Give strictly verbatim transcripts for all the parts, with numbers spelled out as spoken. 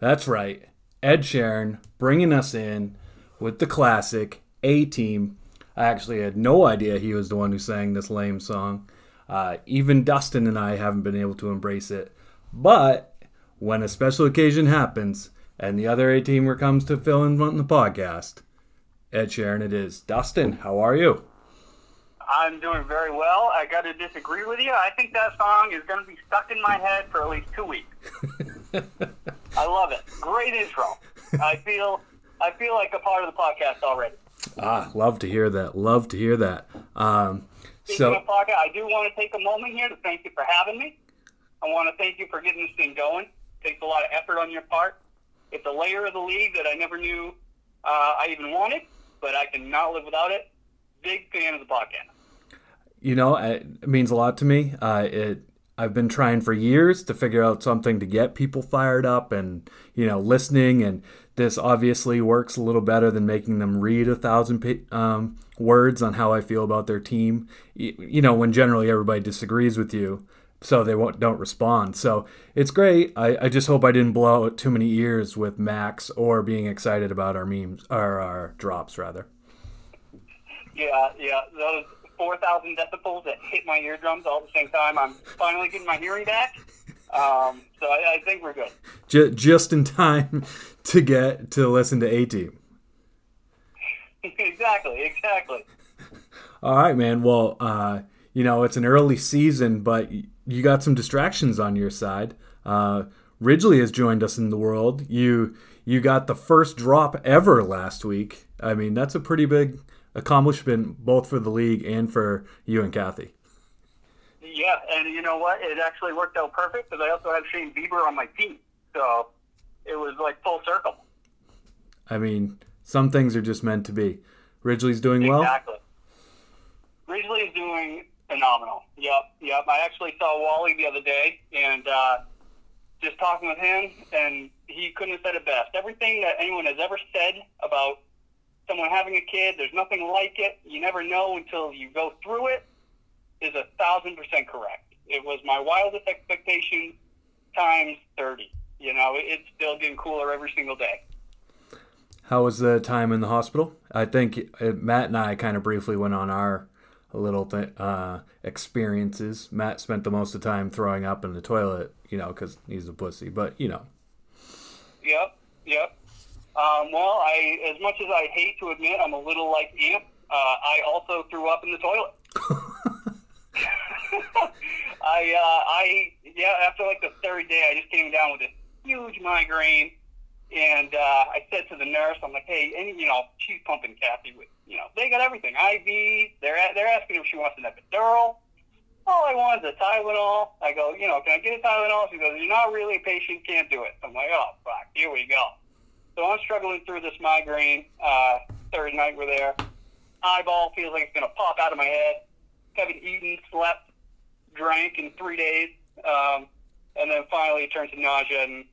That's right. Ed Sheeran bringing us in with the classic A-Team. I actually had no idea he was the one who sang this lame song. Uh, even Dustin and I haven't been able to embrace it. But when a special occasion happens and the other A-Teamer comes to fill in on the podcast, Ed Sheeran it is. Dustin, how are you? I'm doing very well. I got to disagree with you. I think that song is going to be stuck in my head for at least two weeks. I love it. Great intro. I feel I feel like a part of the podcast already. Ah, love to hear that. Love to hear that. Um, Speaking so, of podcast, I do want to take a moment here to thank you for having me. I want to thank you for getting this thing going. It takes a lot of effort on your part. It's a layer of the league that I never knew uh, I even wanted, but I cannot live without it. Big fan of the podcast. You know, it means a lot to me. Uh, it I've been trying for years to figure out something to get people fired up and, you know, listening. And this obviously works a little better than making them read a thousand um, words on how I feel about their team, you, you know, when generally everybody disagrees with you, so they won't don't respond. So it's great. I, I just hope I didn't blow out too many ears with Max or being excited about our memes or our drops, rather. Yeah, yeah, those four thousand decibels that hit my eardrums all at the same time. I'm finally getting my hearing back, um, so I, I think we're good. Just, just in time to get to listen to A-Team. Exactly, exactly. All right, man. Well, uh, you know, it's an early season, but you got some distractions on your side. Uh, Ridgely has joined us in the world. You you got the first drop ever last week. I mean, that's a pretty big accomplishment both for the league and for you and Kathy. Yeah, and you know what? It actually worked out perfect because I also have Shane Bieber on my team. So it was like full circle. I mean, some things are just meant to be. Ridgely's doing exactly. well? Exactly. Ridgely's doing phenomenal. Yep, yep. I actually saw Wally the other day and uh, just talking with him, and he couldn't have said it best. Everything that anyone has ever said about someone having a kid, there's nothing like it. You never know until you go through it, is a thousand percent correct. It was my wildest expectation times thirty. You know, it's still getting cooler every single day. How was the time in the hospital? I think Matt and I kind of briefly went on our little th- uh, experiences. Matt spent the most of the time throwing up in the toilet, you know, because he's a pussy, but you know. Yep, yep. Um, well, I, as much as I hate to admit, I'm a little like Ant. Uh, I also threw up in the toilet. I, uh, I, yeah, after like the third day, I just came down with a huge migraine, and uh, I said to the nurse, I'm like, hey, and you know, she's pumping Kathy with, you know, they got everything, I V, they're they're asking if she wants an epidural. All I want is a Tylenol. I go, you know, can I get a Tylenol? She goes, you're not really a patient, can't do it. I'm like, oh, fuck, here we go. So I'm struggling through this migraine. Uh, third night we're there. Eyeball feels like it's going to pop out of my head. Haven't eaten, slept, drank in three days. Um, and then finally it turned to nausea, and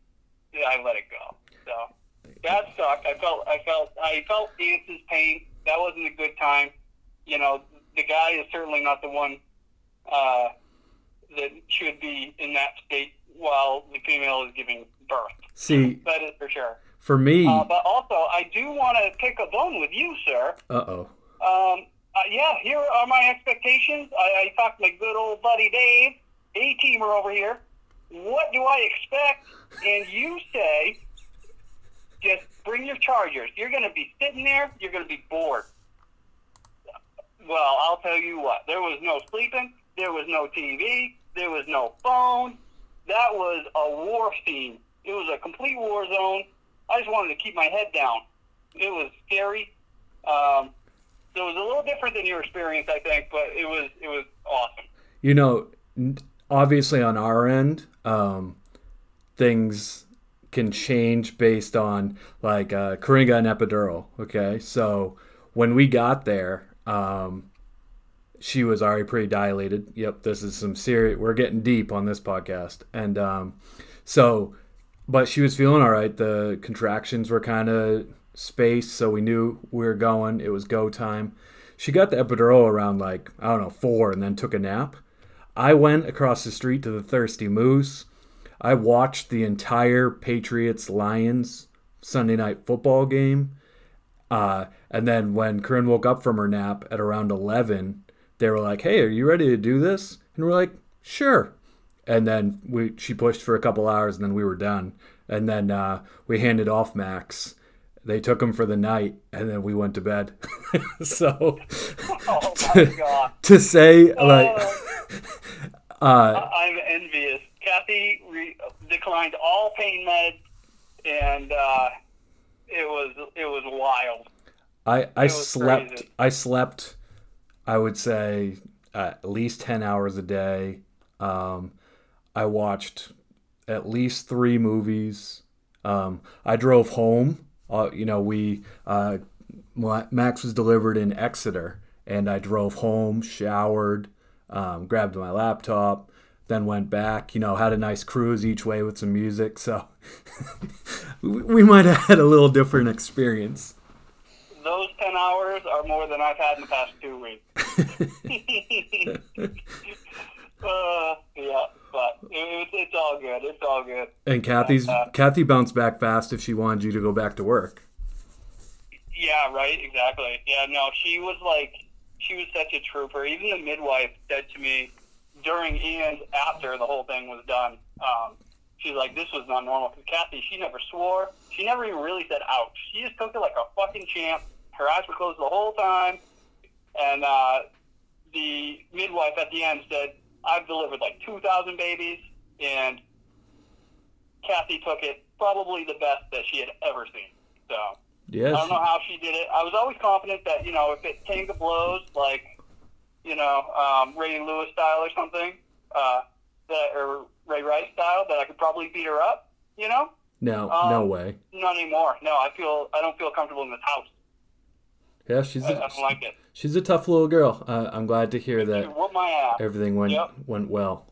I let it go. So that sucked. I felt I felt, I felt Dance's pain. That wasn't a good time. You know, the guy is certainly not the one uh, that should be in that state while the female is giving birth. See, that is for sure. For me, uh, but also I do want to pick a bone with you, sir. Uh-oh. Um, uh, yeah, here are my expectations. I, I talked to my good old buddy Dave, A-Teamer over here. What do I expect? And you say, just bring your Chargers. You're going to be sitting there. You're going to be bored. Well, I'll tell you what. There was no sleeping. There was no T V. There was no phone. That was a war scene. It was a complete war zone. I just wanted to keep my head down. It was scary. Um, so it was a little different than your experience, I think, but it was it was awesome. You know, obviously on our end, um, things can change based on, like, uh, Coringa and epidural, okay? So when we got there, um, she was already pretty dilated. Yep, this is some serious – we're getting deep on this podcast. And um, so – but she was feeling all right. The contractions were kind of spaced, so we knew we were going. It was go time. She got the epidural around, like, I don't know, four, and then took a nap. I went across the street to the Thirsty Moose. I watched the entire Patriots-Lions Sunday night football game. Uh, and then when Corinne woke up from her nap at around eleven, they were like, hey, are you ready to do this? And we're like, sure. And then we she pushed for a couple hours, and then we were done. And then uh, we handed off Max. They took him for the night, and then we went to bed. So oh, my God. To, to say, oh. like... uh, I'm envious. Kathy re- declined all pain meds, and uh, it was it was wild. I, I was slept. Crazy. I slept, I would say, uh, at least ten hours a day. Um, I watched at least three movies. Um, I drove home. Uh, you know, we uh, Max was delivered in Exeter, and I drove home, showered, um, grabbed my laptop, then went back. You know, had a nice cruise each way with some music. So we might have had a little different experience. Those ten hours are more than I've had in the past two weeks. Uh, yeah, but it, it's all good. It's all good. And Kathy's uh, Kathy bounced back fast if she wanted you to go back to work. Yeah, right. Exactly. Yeah, no, she was like, she was such a trooper. Even the midwife said to me during and after the whole thing was done, um, she's like, this was not normal. Because Kathy, she never swore. She never even really said ouch. She just took it like a fucking champ. Her eyes were closed the whole time. And uh, the midwife at the end said, I've delivered like two thousand babies, and Kathy took it probably the best that she had ever seen. So yes. I don't know how she did it. I was always confident that, you know, if it came to blows, like, you know, um, Ray Lewis style or something, uh, that or Ray Rice style, that I could probably beat her up, you know? No, um, no way. Not anymore. No, I feel I don't feel comfortable in this house. Yeah, she's I, a, I don't like it. She's a tough little girl. Uh, I'm glad to hear that everything went yep. went well.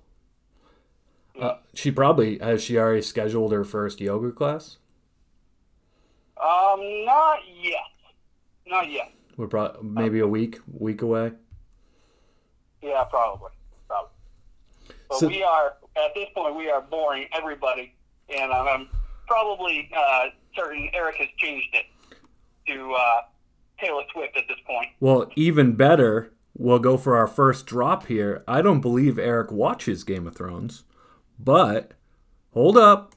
Yep. Uh, she probably has she already scheduled her first yoga class? Um, not yet. Not yet. We're probably maybe um, a week week away. Yeah, probably. Probably. But so, we are at this point we are boring everybody, and I'm probably uh, certain Eric has changed it to. Uh, Taylor Swift at this point. Well, even better, we'll go for our first drop here. I don't believe Eric watches Game of Thrones, but hold up.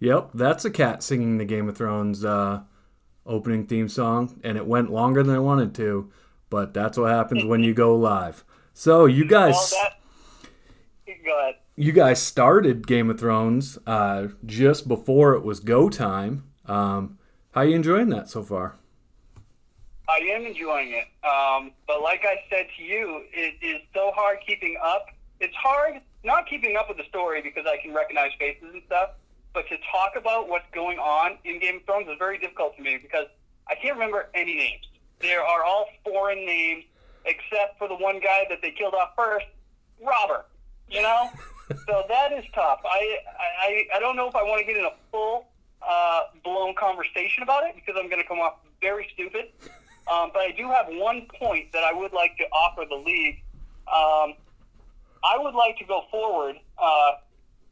Yep, that's a cat singing the Game of Thrones uh, opening theme song, and it went longer than I wanted to, but that's what happens when you go live. So you guys, go ahead. You guys started Game of Thrones uh, just before it was go time. Um, how are you enjoying that so far? I am enjoying it, um, but like I said to you, it is so hard keeping up. It's hard not keeping up with the story because I can recognize faces and stuff. But to talk about what's going on in Game of Thrones is very difficult to me because I can't remember any names. There are all foreign names except for the one guy that they killed off first, Robert, you know? So that is tough. I, I I don't know if I want to get in a full-blown uh, conversation about it because I'm going to come off very stupid. Um, but I do have one point that I would like to offer the league. Um, I would like to go forward uh,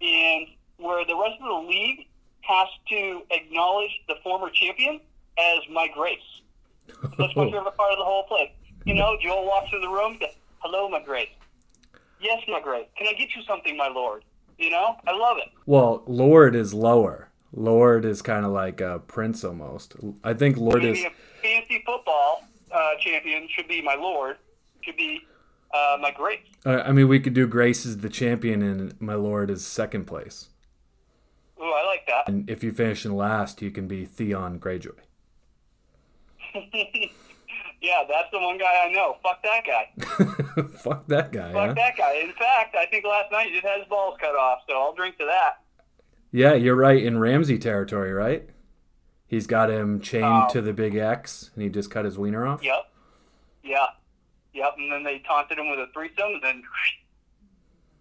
and... where the rest of the league has to acknowledge the former champion as my grace. That's my favorite part of the whole place. You know, Joel walks through the room, says, hello, my grace. Yes, my grace. Can I get you something, my lord? You know, I love it. Well, lord is lower. Lord is kind of like a prince almost. I think lord Maybe is... a fancy football uh, champion should be my lord, should be... Uh, my grace. Uh, I mean, we could do grace is the champion and my lord is second place. Ooh, I like that. And if you finish in last, you can be Theon Greyjoy. Yeah, that's the one guy I know. Fuck that guy. Fuck that guy, Fuck huh? that guy. In fact, I think last night he just had his balls cut off, so I'll drink to that. Yeah, you're right. In Ramsey territory, right? He's got him chained um, to the big X, and he just cut his wiener off? Yep. Yeah. Yep, and then they taunted him with a threesome, and then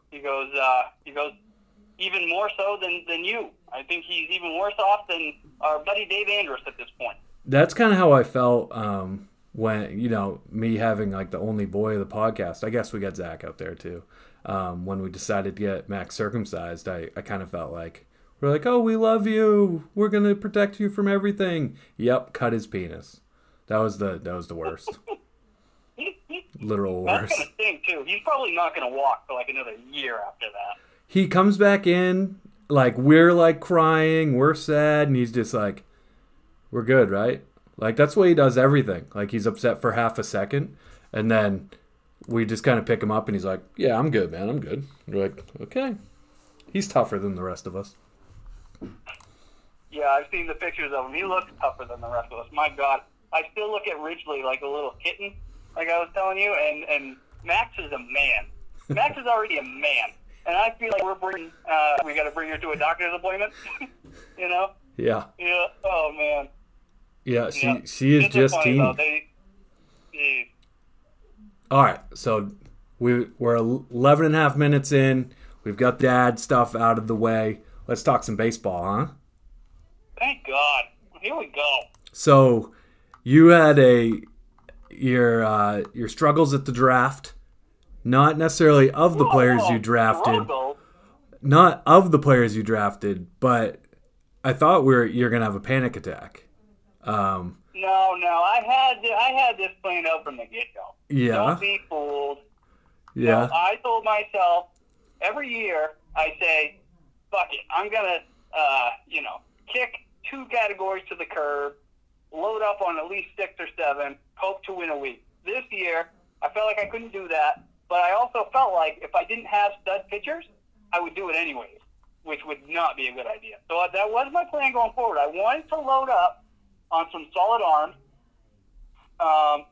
he goes, uh, he goes, even more so than, than you. I think he's even worse off than our buddy Dave Andrus at this point. That's kind of how I felt um, when, you know, me having, like, the only boy of the podcast. I guess we got Zach out there, too. Um, when we decided to get Max circumcised, I, I kind of felt like, we're like, oh, we love you. We're going to protect you from everything. Yep, cut his penis. That was the that was the worst. Literal worst. That's going to stink, too. He's probably not going to walk for, like, another year after that. He comes back in, like, we're, like, crying, we're sad, and he's just like, we're good, right? Like, that's the way he does everything. Like, he's upset for half a second, and then we just kind of pick him up, and he's like, yeah, I'm good, man, I'm good. We're like, okay. He's tougher than the rest of us. Yeah, I've seen the pictures of him. He looks tougher than the rest of us. My God. I still look at Ridgely like a little kitten, like I was telling you, and, and Max is a man. Max is already a man. And I feel like we're bringing, uh, we got to bring her to a doctor's appointment, you know? Yeah. Yeah. Oh, man. Yeah, she yeah. she is it's just teeny. They, yeah. All right, so we, we're eleven and a half minutes in. We've got dad stuff out of the way. Let's talk some baseball, huh? Thank God. Here we go. So you had a your uh, your struggles at the draft. Not necessarily of the players you drafted, not of the players you drafted, but I thought we were you're gonna have a panic attack. Um, no, no, I had I had this planned out from the get go. Yeah, don't be fooled. Yeah, so I told myself every year I say, "Fuck it, I'm gonna uh, you know kick two categories to the curb, load up on at least six or seven, hope to win a week." This year, I felt like I couldn't do that. But I also felt like if I didn't have stud pitchers, I would do it anyways, which would not be a good idea. So that was my plan going forward. I wanted to load up on some solid arms, um,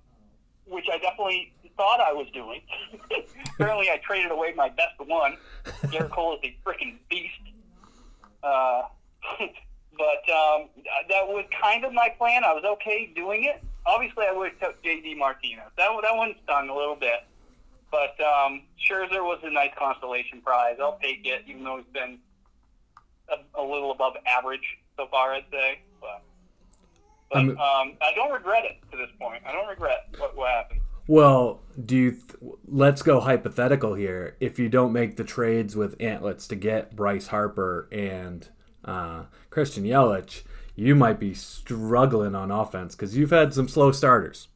which I definitely thought I was doing. Apparently, I traded away my best one. Garrett Cole is a freaking beast. Uh, but um, that was kind of my plan. I was okay doing it. Obviously, I would have took J D Martinez. That, that one stung a little bit. But um, Scherzer was a nice consolation prize. I'll take it, even though he's been a, a little above average so far, I'd say. But, but um, I don't regret it to this point. I don't regret what, what happened. Well, do you th- let's go hypothetical here. If you don't make the trades with Antlets to get Bryce Harper and uh, Christian Yelich, you might be struggling on offense because you've had some slow starters.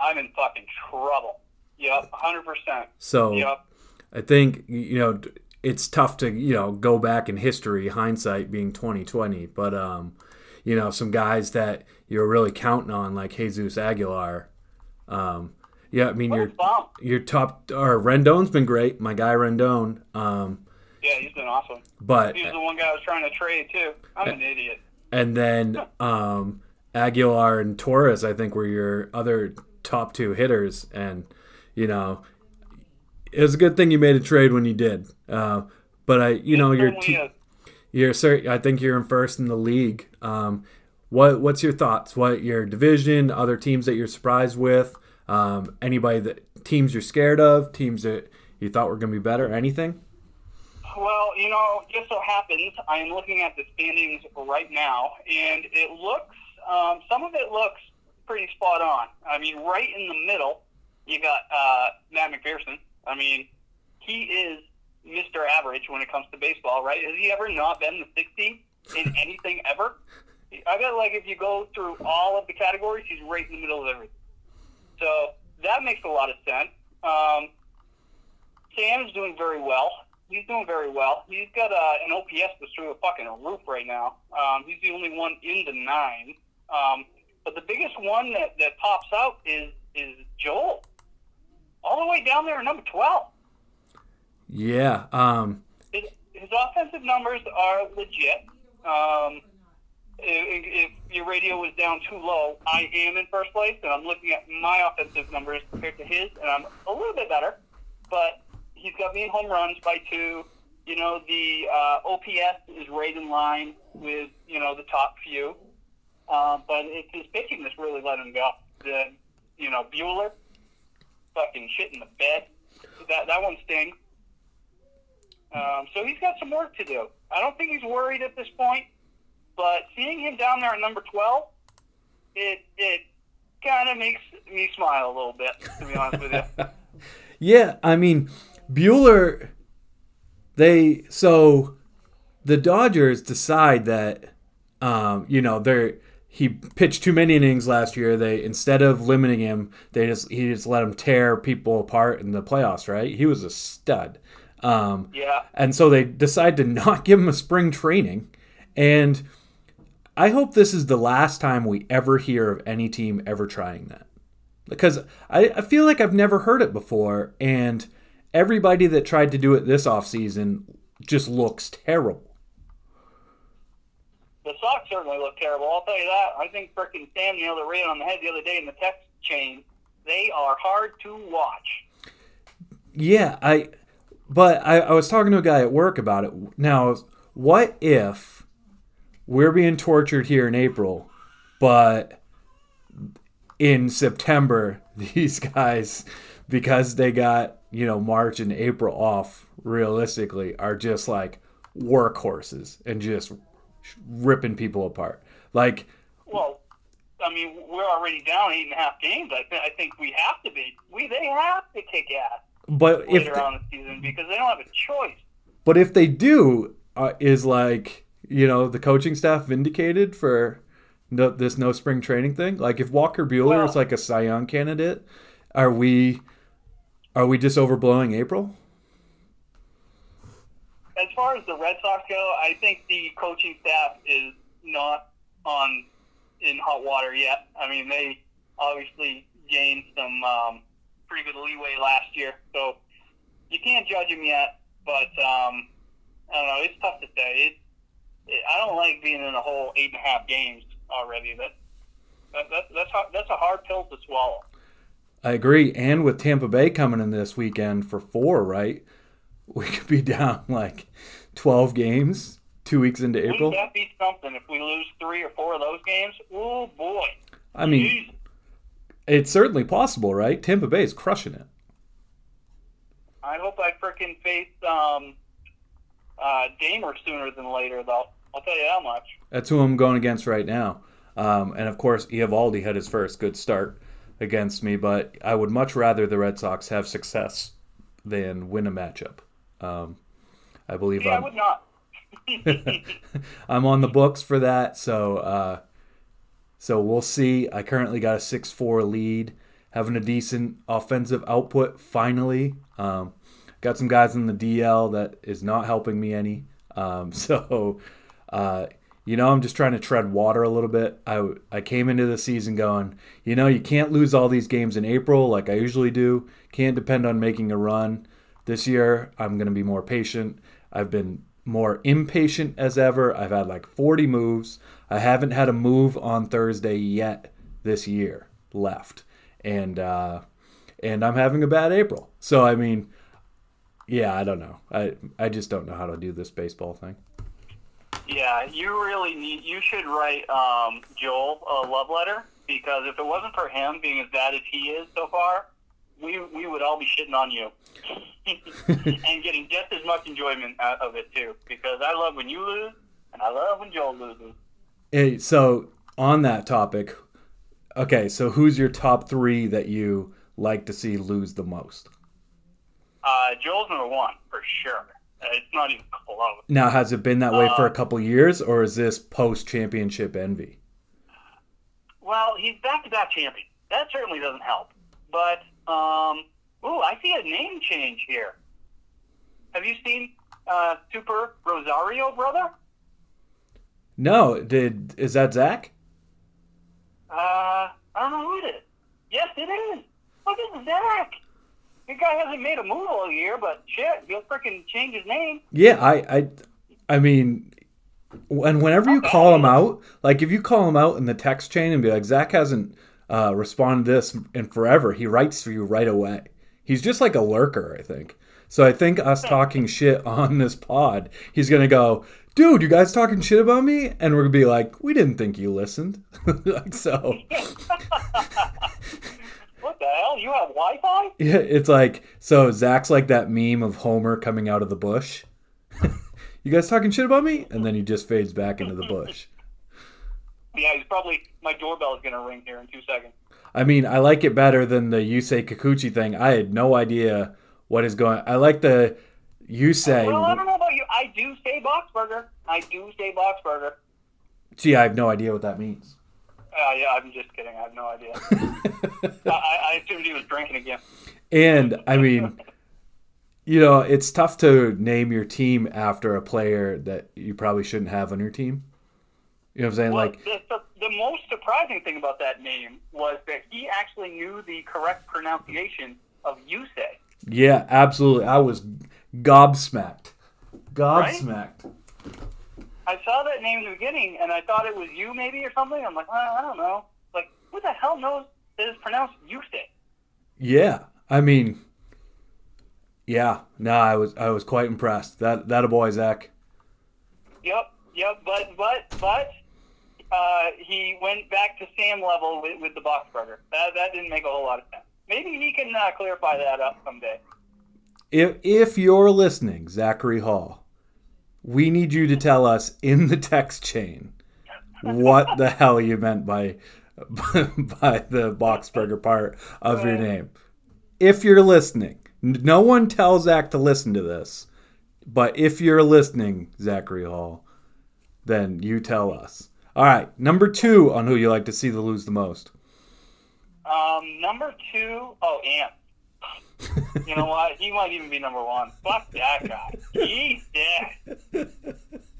I'm in fucking trouble. Yep, one hundred percent. So yep. I think, you know, it's tough to, you know, go back in history, hindsight being twenty twenty. But, um, you know, some guys that you're really counting on, like Jesus Aguilar. Um, yeah, I mean, your, your top – or Rendon's been great, my guy Rendon. Um, yeah, he's been awesome. But he was the one guy I was trying to trade, too. I'm an idiot. And then um, Aguilar and Torres, I think, were your other top two hitters, and – you know, it was a good thing you made a trade when you did. Uh, but I, you know, you're, te- you're, sir, I think you're in first in the league. Um, what, what's your thoughts? What your division, other teams that you're surprised with, um, anybody that teams you're scared of, teams that you thought were going to be better, anything? Well, you know, just so happens I am looking at the standings right now, and it looks, um, some of it looks pretty spot on. I mean, right in the middle. You got uh, Matt McPherson. I mean, he is Mister Average when it comes to baseball, right? Has he ever not been the sixty in anything ever? I bet, like, if you go through all of the categories, he's right in the middle of everything. So that makes a lot of sense. Um, Sam is doing very well. He's doing very well. He's got uh, an O P S that's through a fucking roof right now. Um, he's the only one in the nine. Um, but the biggest one that, that pops out is is Joel. All the way down there at number twelve. Yeah. Um, his, his offensive numbers are legit. Um, if, if your radio was down too low, I am in first place, and I'm looking at my offensive numbers compared to his, and I'm a little bit better. But he's got me in home runs by two. You know, the uh, O P S is right in line with, you know, the top few. Uh, but it's his pitching that's really let him go. The, you know, Bueller. fucking shit in the bed. That that one stings. Um, so he's got some work to do. I don't think he's worried at this point, but seeing him down there at number twelve, it it kind of makes me smile a little bit, to be honest with you. Yeah, I mean, Bueller, they, so the Dodgers decide that, um, you know, they're, he pitched too many innings last year. They, instead of limiting him, they just, he just let him tear people apart in the playoffs, right? He was a stud. Um, yeah. And so they decide to not give him a spring training. And I hope this is the last time we ever hear of any team ever trying that. Because I, I feel like I've never heard it before. And everybody that tried to do it this offseason just looks terrible. The Sox certainly look terrible, I'll tell you that. I think frickin' Sam nailed it right on the head the other day in the text chain. They are hard to watch. Yeah, I... But I, I was talking to a guy at work about it. Now, what if we're being tortured here in April, but in September, these guys, because they got, you know, March and April off, realistically, are just like workhorses and just ripping people apart. Like, well, I mean, we're already down eight and a half games. I, th- I think we have to be. We they have to kick ass. But later if they, on in the season, because they don't have a choice. But if they do, uh, is like, you know, the coaching staff vindicated for no, this no spring training thing? Like, if Walker Bueller well, is like a Cy Young candidate, are we are we just overblowing April? As far as the Red Sox go, I think the coaching staff is not on in hot water yet. I mean, they obviously gained some. Um, pretty good leeway last year, so you can't judge him yet, but um, I don't know, it's tough to say. It, it, I don't like being in a whole eight and a half games already. That, that, that that's hard, that's a hard pill to swallow. I agree, and with Tampa Bay coming in this weekend for four, right, we could be down like twelve games two weeks into Wouldn't April. That be something if we lose three or four of those games? Oh, boy. I mean... Jeez. It's certainly possible, right? Tampa Bay is crushing it. I hope I frickin' face um, uh, Damer sooner than later, though. I'll tell you how much. That's who I'm going against right now. Um, and, of course, Eovaldi had his first good start against me, but I would much rather the Red Sox have success than win a matchup. Um, I believe yeah, I'm... I would not. I'm on the books for that, so... Uh, So we'll see. I currently got a six four lead, having a decent offensive output finally. Um, got some guys in the D L that is not helping me any. Um, so, uh, you know, I'm just trying to tread water a little bit. I, I came into the season going, you know, you can't lose all these games in April like I usually do. Can't depend on making a run. This year, I'm going to be more patient. I've been more impatient as ever. I've had like forty moves. I haven't had a move on Thursday yet this year left. And uh, and I'm having a bad April. So, I mean, yeah, I don't know. I I just don't know how to do this baseball thing. Yeah, you really need – you should write um, Joel a love letter, because if it wasn't for him being as bad as he is so far, we we would all be shitting on you. And getting just as much enjoyment out of it, too, because I love when you lose and I love when Joel loses. Hey, so on that topic, okay, so who's your top three that you like to see lose the most? Uh, Joel's number one, for sure. It's not even close. Now, has it been that way uh, for a couple years, or is this post-championship envy? Well, he's back-to-back champion. That certainly doesn't help. But, um, ooh, I see a name change here. Have you seen uh, Super Rosario, brother? No, did is that Zach? Uh, I don't know who it is. Yes, it is. Look at Zach. This guy hasn't made a move all year, but shit, he'll freaking change his name. Yeah, I, I, I mean, and whenever you call him out, like if you call him out in the text chain and be like, Zach hasn't uh, responded this in forever, he writes for you right away. He's just like a lurker, I think. So I think us talking shit on this pod, he's gonna go, dude, you guys talking shit about me? And we're going to be like, we didn't think you listened. Like, so. What the hell house you have Wi-Fi? Yeah, it's like, so Zach's like that meme of Homer coming out of the bush. You guys talking shit about me? And then he just fades back into the bush. Yeah, he's probably, my doorbell is going to ring here in two seconds. I mean, I like it better than the Yusei Kikuchi thing. I had no idea what is going on. I like the Yusei. Well, I don't know about you. I do say Boxberger. I do say Boxberger. Gee, I have no idea what that means. Uh, yeah, I'm just kidding. I have no idea. I, I assumed he was drinking again. And, I mean... You know, it's tough to name your team after a player that you probably shouldn't have on your team. You know what I'm saying? Well, like the, the, the most surprising thing about that name was that he actually knew the correct pronunciation of Yusei. Yeah, absolutely. I was gobsmacked. Gobsmacked. Right? I saw that name in the beginning, and I thought it was you maybe or something. I'm like, I, I don't know. Like, who the hell knows that it's pronounced Yusei? Yeah, I mean... Yeah, no, I was I was quite impressed. That that a boy, Zach. Yep, yep, but but but uh, he went back to Sam level with, with the Boxberger. That that didn't make a whole lot of sense. Maybe he can uh, clarify that up someday. If if you're listening, Zachary Hall, we need you to tell us in the text chain what the hell you meant by by the Boxberger part of your name. If you're listening. No one tells Zach to listen to this, but if you're listening, Zachary Hall, then you tell us. All right, number two on who you like to see the lose the most. Um, number two, oh, Ant. You know what? He might even be number one. Fuck that guy. He's dead.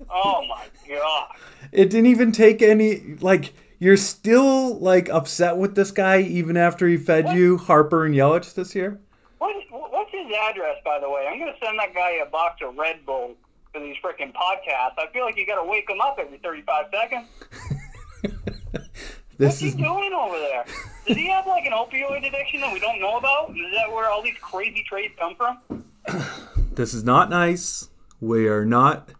Oh, my God. It didn't even take any, like, you're still, like, upset with this guy even after he fed what? you Harper and Yelich this year? What, what's his address, by the way? I'm going to send that guy a box of Red Bull for these freaking podcasts. I feel like you got to wake him up every thirty-five seconds. What's he is... doing over there? Does he have, like, an opioid addiction that we don't know about? Is that where all these crazy trades come from? This is not nice. We are not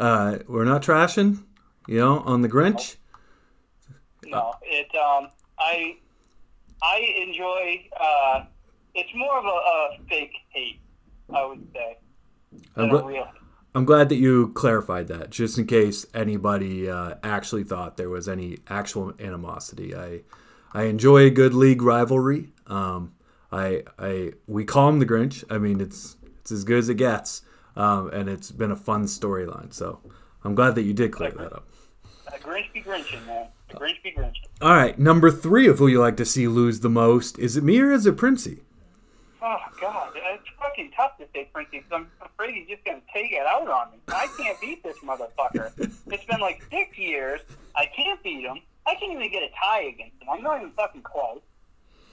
uh, we're not trashing, you know, on the Grinch. No, no it, um, I, I enjoy... Uh, It's more of a, a fake hate, I would say, than I'm gl- a real. I'm glad that you clarified that, just in case anybody uh, actually thought there was any actual animosity. I, I enjoy a good league rivalry. Um, I, I, we call him the Grinch. I mean, it's it's as good as it gets, um, and it's been a fun storyline. So I'm glad that you did clear that up. The Grinch be Grinchin', man. The Grinch be Grinchin'. All right, number three of who you like to see lose the most. Is it me or is it Princey? Oh, God. It's fucking tough to say Princey because I'm afraid he's just going to take it out on me. I can't beat this motherfucker. It's been like six years. I can't beat him. I can't even get a tie against him. I'm not even fucking close.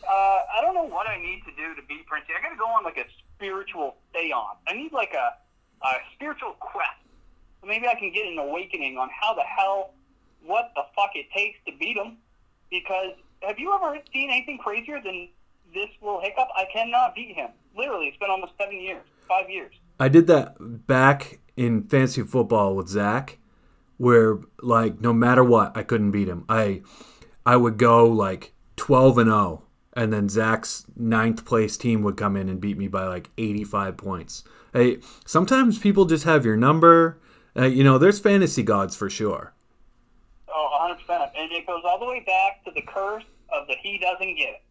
Uh, I don't know what I need to do to beat Princey. I got to go on like a spiritual seance. I need like a, a spiritual quest. Maybe I can get an awakening on how the hell, what the fuck it takes to beat him. Because have you ever seen anything crazier than... this little hiccup? I cannot beat him. Literally, it's been almost seven years, five years. I did that back in fantasy football with Zach, where like no matter what, I couldn't beat him. I, I would go like twelve and zero, and then Zach's ninth place team would come in and beat me by like eighty five points. Hey, sometimes people just have your number. Uh, you know, there's fantasy gods for sure. Oh, one hundred percent, and it goes all the way back to the curse of the he doesn't get it.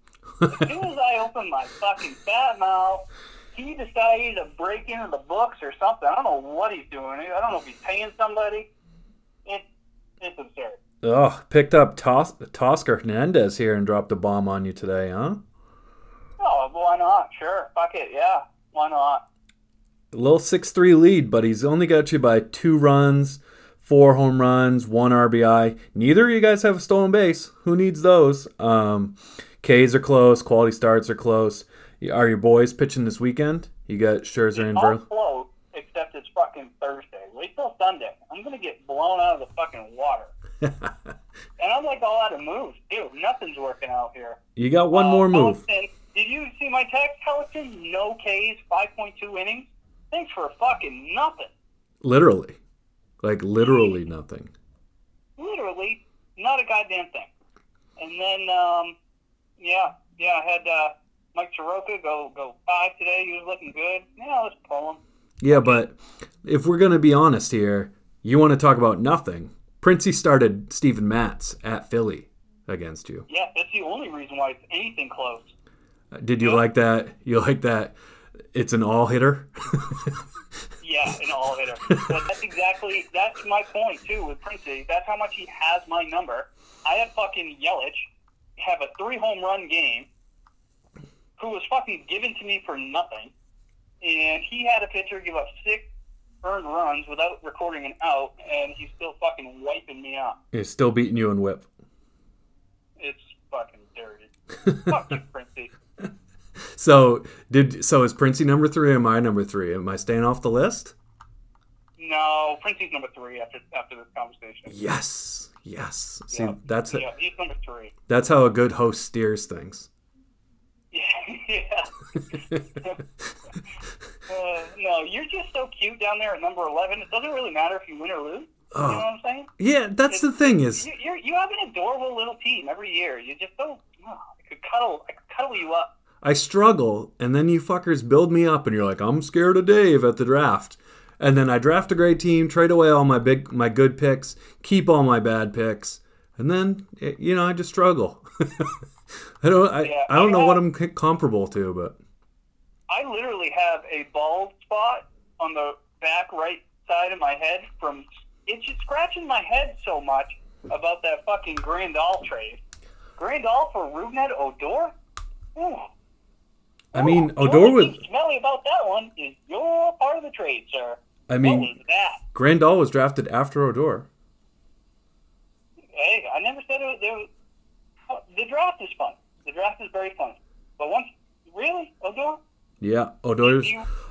As soon as I open my fucking fat mouth, he decided to break into the books or something. I don't know what he's doing. I don't know if he's paying somebody. It, it's absurd. Oh, picked up Tos- Toscar Hernandez here and dropped a bomb on you today, huh? Oh, why not? Sure. Fuck it. Yeah. Why not? A little six three lead, but he's only got you by two runs, four home runs, one R B I. Neither of you guys have a stolen base. Who needs those? Um... K's are close. Quality starts are close. Are your boys pitching this weekend? You got Scherzer and Verlander. It's all close, except it's fucking Thursday. Wait till Sunday. I'm going to get blown out of the fucking water. And I'm like all out of moves, too. Nothing's working out here. You got one uh, more move. Helton, did you see my text? Helton, no K's, five point two innings. Thanks for fucking nothing. Literally. Like, literally nothing. Literally. Not a goddamn thing. And then, um... Yeah, yeah, I had uh, Mike Soroka go go five today. He was looking good. Yeah, let's pull him. Yeah, but if we're gonna be honest here, you want to talk about nothing. Princey started Steven Matz at Philly against you. Yeah, that's the only reason why it's anything close. Uh, did you yeah. like that? You like that? It's an all hitter. Yeah, an all hitter. But that's exactly that's my point too with Princey. That's how much he has my number. I had fucking Yelich have a three home run game, who was fucking given to me for nothing, and he had a pitcher give up six earned runs without recording an out, and he's still fucking wiping me out. He's still beating you in whip. It's fucking dirty. Fuck you, Princey. So did so is Princey number three or my number three? Am I staying off the list? No, Princey's number three after after this conversation. Yes, yes. See, yeah. that's yeah, he's number three. That's how a good host steers things. Yeah. Uh, no, you're just so cute down there at number eleven. It doesn't really matter if you win or lose. Oh. You know what I'm saying? Yeah, that's it's, the thing is you you're, you have an adorable little team every year. You just don't. Oh, I could cuddle. I could cuddle you up. I struggle, and then you fuckers build me up, and you're like, I'm scared of Dave at the draft. And then I draft a great team, trade away all my big, my good picks, keep all my bad picks, and then it, you know I just struggle. I don't, I, yeah, I don't I know have, what I'm comparable to, but I literally have a bald spot on the back right side of my head from it's just scratching my head so much about that fucking Grandal trade. Grandal for Rougned Odor. Ooh. I mean, Odor was smelly about that one. Is your part of the trade, sir? I mean, what was that? Grandal was drafted after Odor. Hey, I never said it. There was, the draft is fun. The draft is very fun. But once, really, Odor? Yeah, Odor.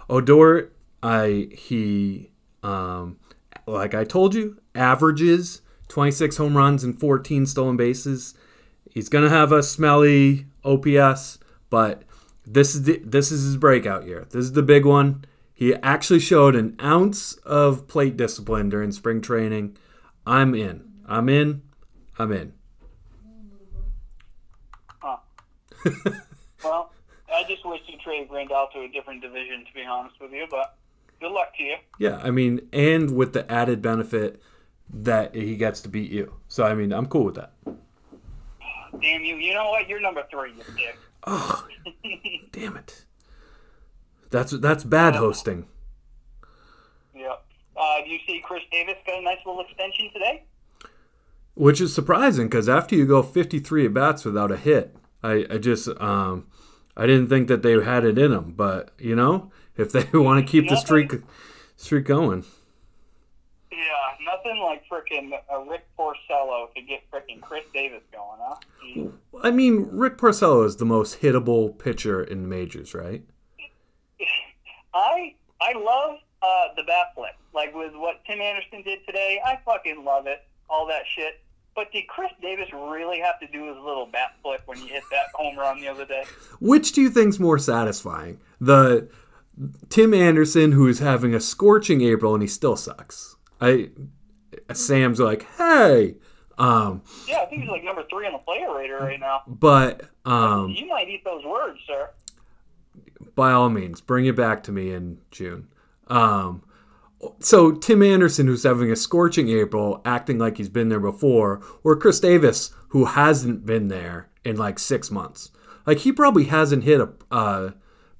Odor, I he, um, like I told you, averages twenty-six home runs and fourteen stolen bases. He's gonna have a smelly O P S, but. This is the, this is his breakout year. This is the big one. He actually showed an ounce of plate discipline during spring training. I'm in. I'm in. I'm in. Huh. Well, I just wish you traded Grandal to a different division, to be honest with you, but good luck to you. Yeah, I mean, and with the added benefit that he gets to beat you. So, I mean, I'm cool with that. Damn you. You know what? You're number three, you dick. Oh, damn it. That's that's bad hosting. Yep. Uh, do you see Chris Davis got a nice little extension today? Which is surprising because after you go fifty-three at-bats without a hit, I, I just um, I didn't think that they had it in them. But, you know, if they want to keep nothing, the streak streak going. Yeah, nothing like frickin' uh, Rick Porcello to get frickin' Chris Davis going, huh? Jeez. I mean, Rick Porcello is the most hittable pitcher in the majors, right? I I love uh, the bat flip. Like with what Tim Anderson did today, I fucking love it. All that shit. But did Chris Davis really have to do his little bat flip when he hit that home run the other day? Which do you think's more satisfying? The Tim Anderson who is having a scorching April and he still sucks. I Sam's like, hey. Um, yeah, I think he's like number three on the player rater right now. But um, you might eat those words, sir. By all means, bring it back to me in June. Um, so Tim Anderson, who's having a scorching April, acting like he's been there before, or Chris Davis, who hasn't been there in like six months. Like he probably hasn't hit a uh,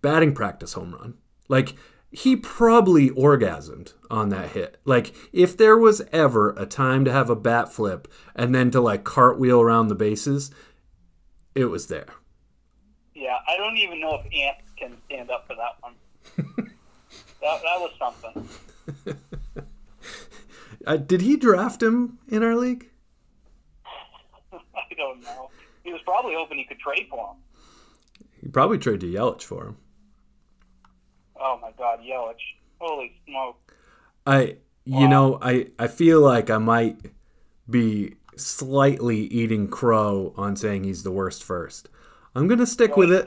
batting practice home run. Like he probably orgasmed on that hit. Like, if there was ever a time to have a bat flip and then to, like, cartwheel around the bases, it was there. Yeah, I don't even know if Ant can stand up for that one. that, that was something. uh, did he draft him in our league? I don't know. He was probably hoping he could trade for him. He probably traded Yelich for him. Oh my God, Yelich! Holy smoke! I, you wow. know, I, I feel like I might be slightly eating crow on saying he's the worst first. I'm gonna stick with it.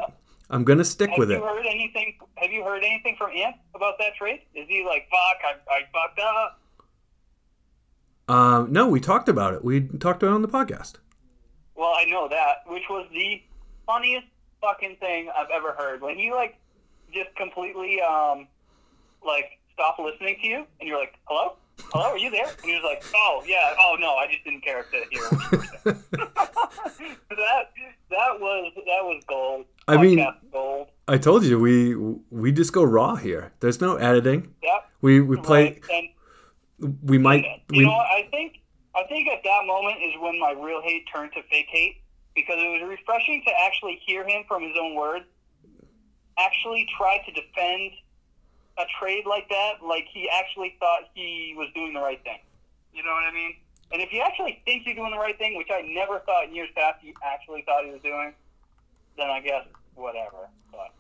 I'm gonna stick have with you it. Heard anything? Have you heard anything from Ant about that trade? Is he like, fuck, I, I fucked up? Um, no, we talked about it. We talked about it on the podcast. Well, I know that, which was the funniest fucking thing I've ever heard. When he, like, just completely, um, like, stopped listening to you, and you're like, hello? Hello, are you there? And he was like, oh, yeah, oh, no, I just didn't care to hear what that, that was that was gold. I Podcast mean, gold. I told you, we we just go raw here. There's no editing. Yeah. We, we play, right. and, we might. And, you we, know what, I think, I think at that moment is when my real hate turned to fake hate, because it was refreshing to actually hear him from his own words, actually try to defend a trade like that, like he actually thought he was doing the right thing. You know what I mean? And if you actually think you're doing the right thing, which I never thought in years past you actually thought he was doing, then I guess whatever. But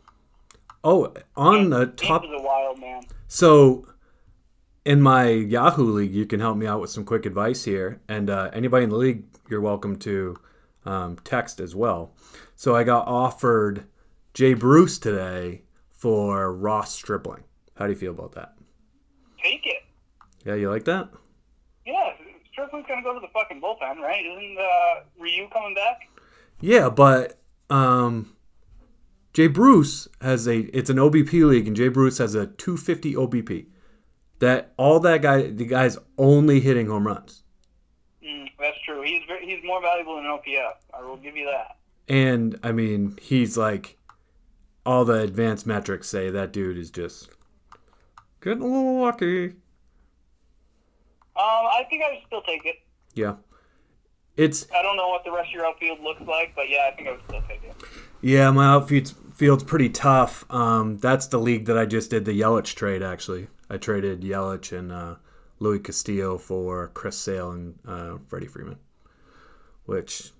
oh, on the top... Ant is a wild man. So, in my Yahoo League, you can help me out with some quick advice here. And uh, anybody in the league, you're welcome to um, text as well. So I got offered Jay Bruce today for Ross Stripling. How do you feel about that? Take it. Yeah, you like that? Yeah, Stripling's going to go to the fucking bullpen, right? Isn't uh, Ryu coming back? Yeah, but um, Jay Bruce has a, it's an O B P league, and Jay Bruce has a two fifty O B P. That all that guy, the guy's only hitting home runs. Mm, that's true. He's very, he's more valuable than O P S. I will give you that. And, I mean, he's like, all the advanced metrics say that dude is just... getting a little lucky. Um, I think I would still take it. Yeah. It's. I don't know what the rest of your outfield looks like, but yeah, I think I would still take it. Yeah, my outfield's field's pretty tough. Um, that's the league that I just did the Yelich trade, actually. I traded Yelich and uh, Luis Castillo for Chris Sale and uh, Freddie Freeman, which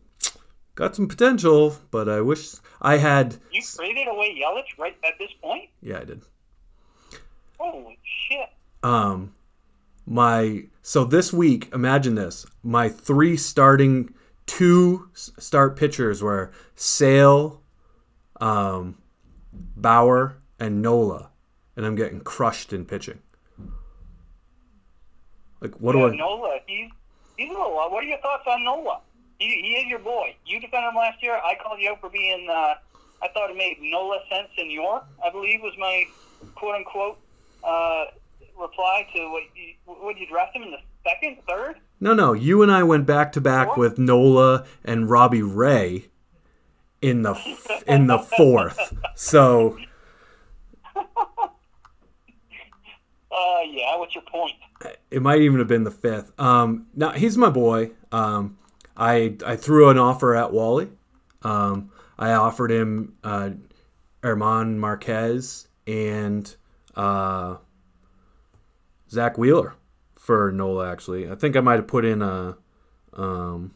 got some potential, but I wish I had... You traded away Yelich right at this point? Yeah, I did. Holy shit. Um, my so this week, imagine this. My three starting two start pitchers were Sale, um, Bauer, and Nola, and I'm getting crushed in pitching. Like what yeah, do I? Nola, he's he's a little. What are your thoughts on Nola? He he is your boy. You defended him last year. I called you out for being. Uh, I thought it made Nola sense in York. I believe was my quote unquote. Uh, reply to what you, would you draft him in the second, third? No, no. You and I went back to back with Nola and Robbie Ray in the in the fourth. So, uh, yeah. What's your point? It might even have been the fifth. Um, now he's my boy. Um, I I threw an offer at Wally. Um, I offered him uh, Herman Marquez and. Uh, Zach Wheeler for Nola. Actually, I think I might have put in a um,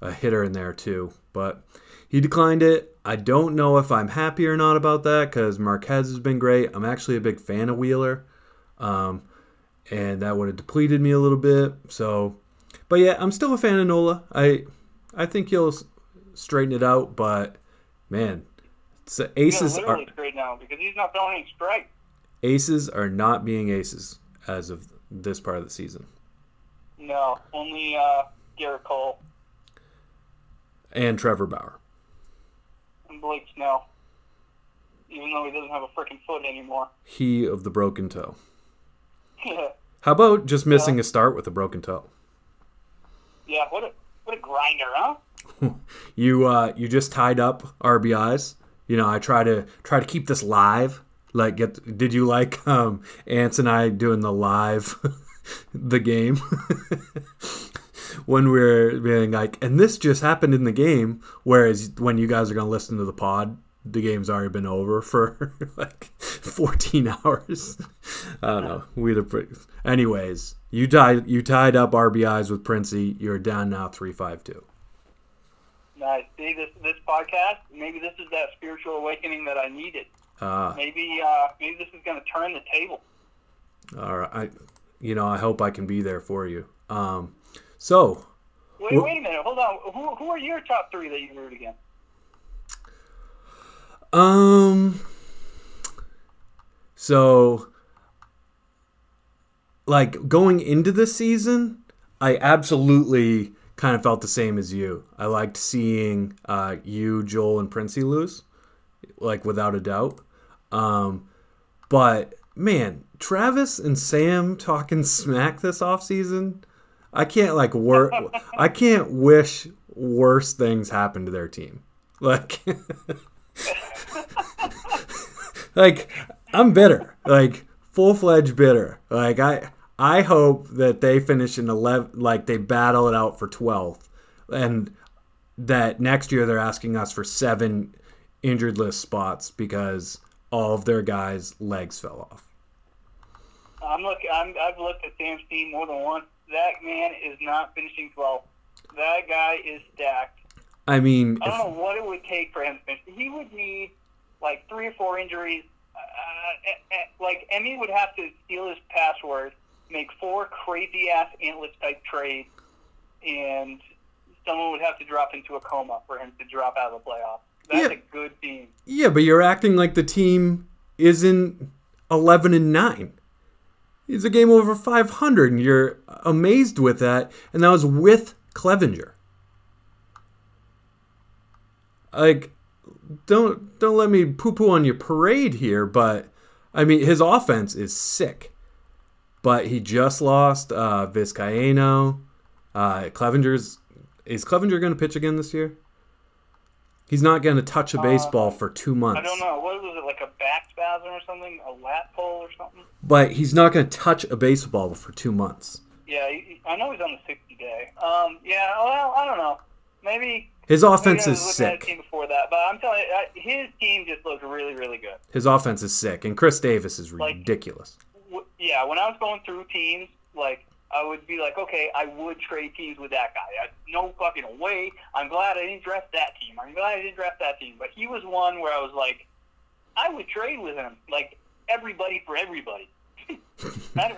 a hitter in there too, but he declined it. I don't know if I'm happy or not about that because Marquez has been great. I'm actually a big fan of Wheeler, um, and that would have depleted me a little bit. So, but yeah, I'm still a fan of Nola. I I think he'll straighten it out, but man, so aces are straight now because he's not throwing any strikes. Aces are not being aces as of this part of the season. No, only uh, Garrett Cole. And Trevor Bauer. And Blake Snell. Even though he doesn't have a freaking foot anymore. He of the broken toe. How about just missing yeah. a start with a broken toe? Yeah, what a what a grinder, huh? you uh, you just tied up R B Is. You know, I try to try to keep this live. Like, get, did you like um, Ants and I doing the live, the game? When we're being like, and this just happened in the game, whereas when you guys are going to listen to the pod, the game's already been over for like fourteen hours. I don't know. We'd have pretty... Anyways, you tied, you tied up R B Is with Princey. You're down now three five two. Nice. See, this, this podcast, maybe this is that spiritual awakening that I needed. Uh, maybe uh, maybe this is going to turn the table. All right, I, you know, I hope I can be there for you. Um, so, wait, wh- wait a minute, hold on. Who who are your top three that you root against? Um, so like going into the season, I absolutely kind of felt the same as you. I liked seeing uh, you, Joel, and Princey lose. like without a doubt. Um, but man, Travis and Sam talking smack this offseason, I can't like wor- I can't wish worse things happen to their team. Like, like I'm bitter, like full-fledged bitter. Like I, I hope that they finish in eleven, like they battle it out for twelfth, and that next year they're asking us for seven injured list spots because all of their guys' legs fell off. I'm look. I'm, I've looked at Sam's team more than once. That man is not finishing twelfth. That guy is stacked. I mean, I don't if, know what it would take for him to finish. He would need like three or four injuries. Uh, like Emmy would have to steal his password, make four crazy ass Antlers type trades, and someone would have to drop into a coma for him to drop out of the playoffs. That's yeah. a good team. Yeah, but you're acting like the team isn't eleven and nine. It's a game over five hundred, and you're amazed with that. And that was with Clevinger. Like, don't don't let me poo-poo on your parade here, but, I mean, his offense is sick. But he just lost uh, Vizcaino. Uh, Clevinger's is Clevinger going to pitch again this year? He's not going to touch a baseball uh, for two months. I don't know. What was it, like a back spasm or something? A lat pull or something? But he's not going to touch a baseball for two months. Yeah, he, I know he's on the sixty-day. Um, yeah, well, I don't know. Maybe his offense is sick. I was looking at his team before that, but I'm telling you, his team just looked really, really good. His offense is sick, and Chris Davis is like, ridiculous. W- yeah, when I was going through teams, like, I would be like, okay, I would trade teams with that guy. I, no fucking way. I'm glad I didn't draft that team. I'm glad I didn't draft that team. But he was one where I was like, I would trade with him. Like, everybody for everybody.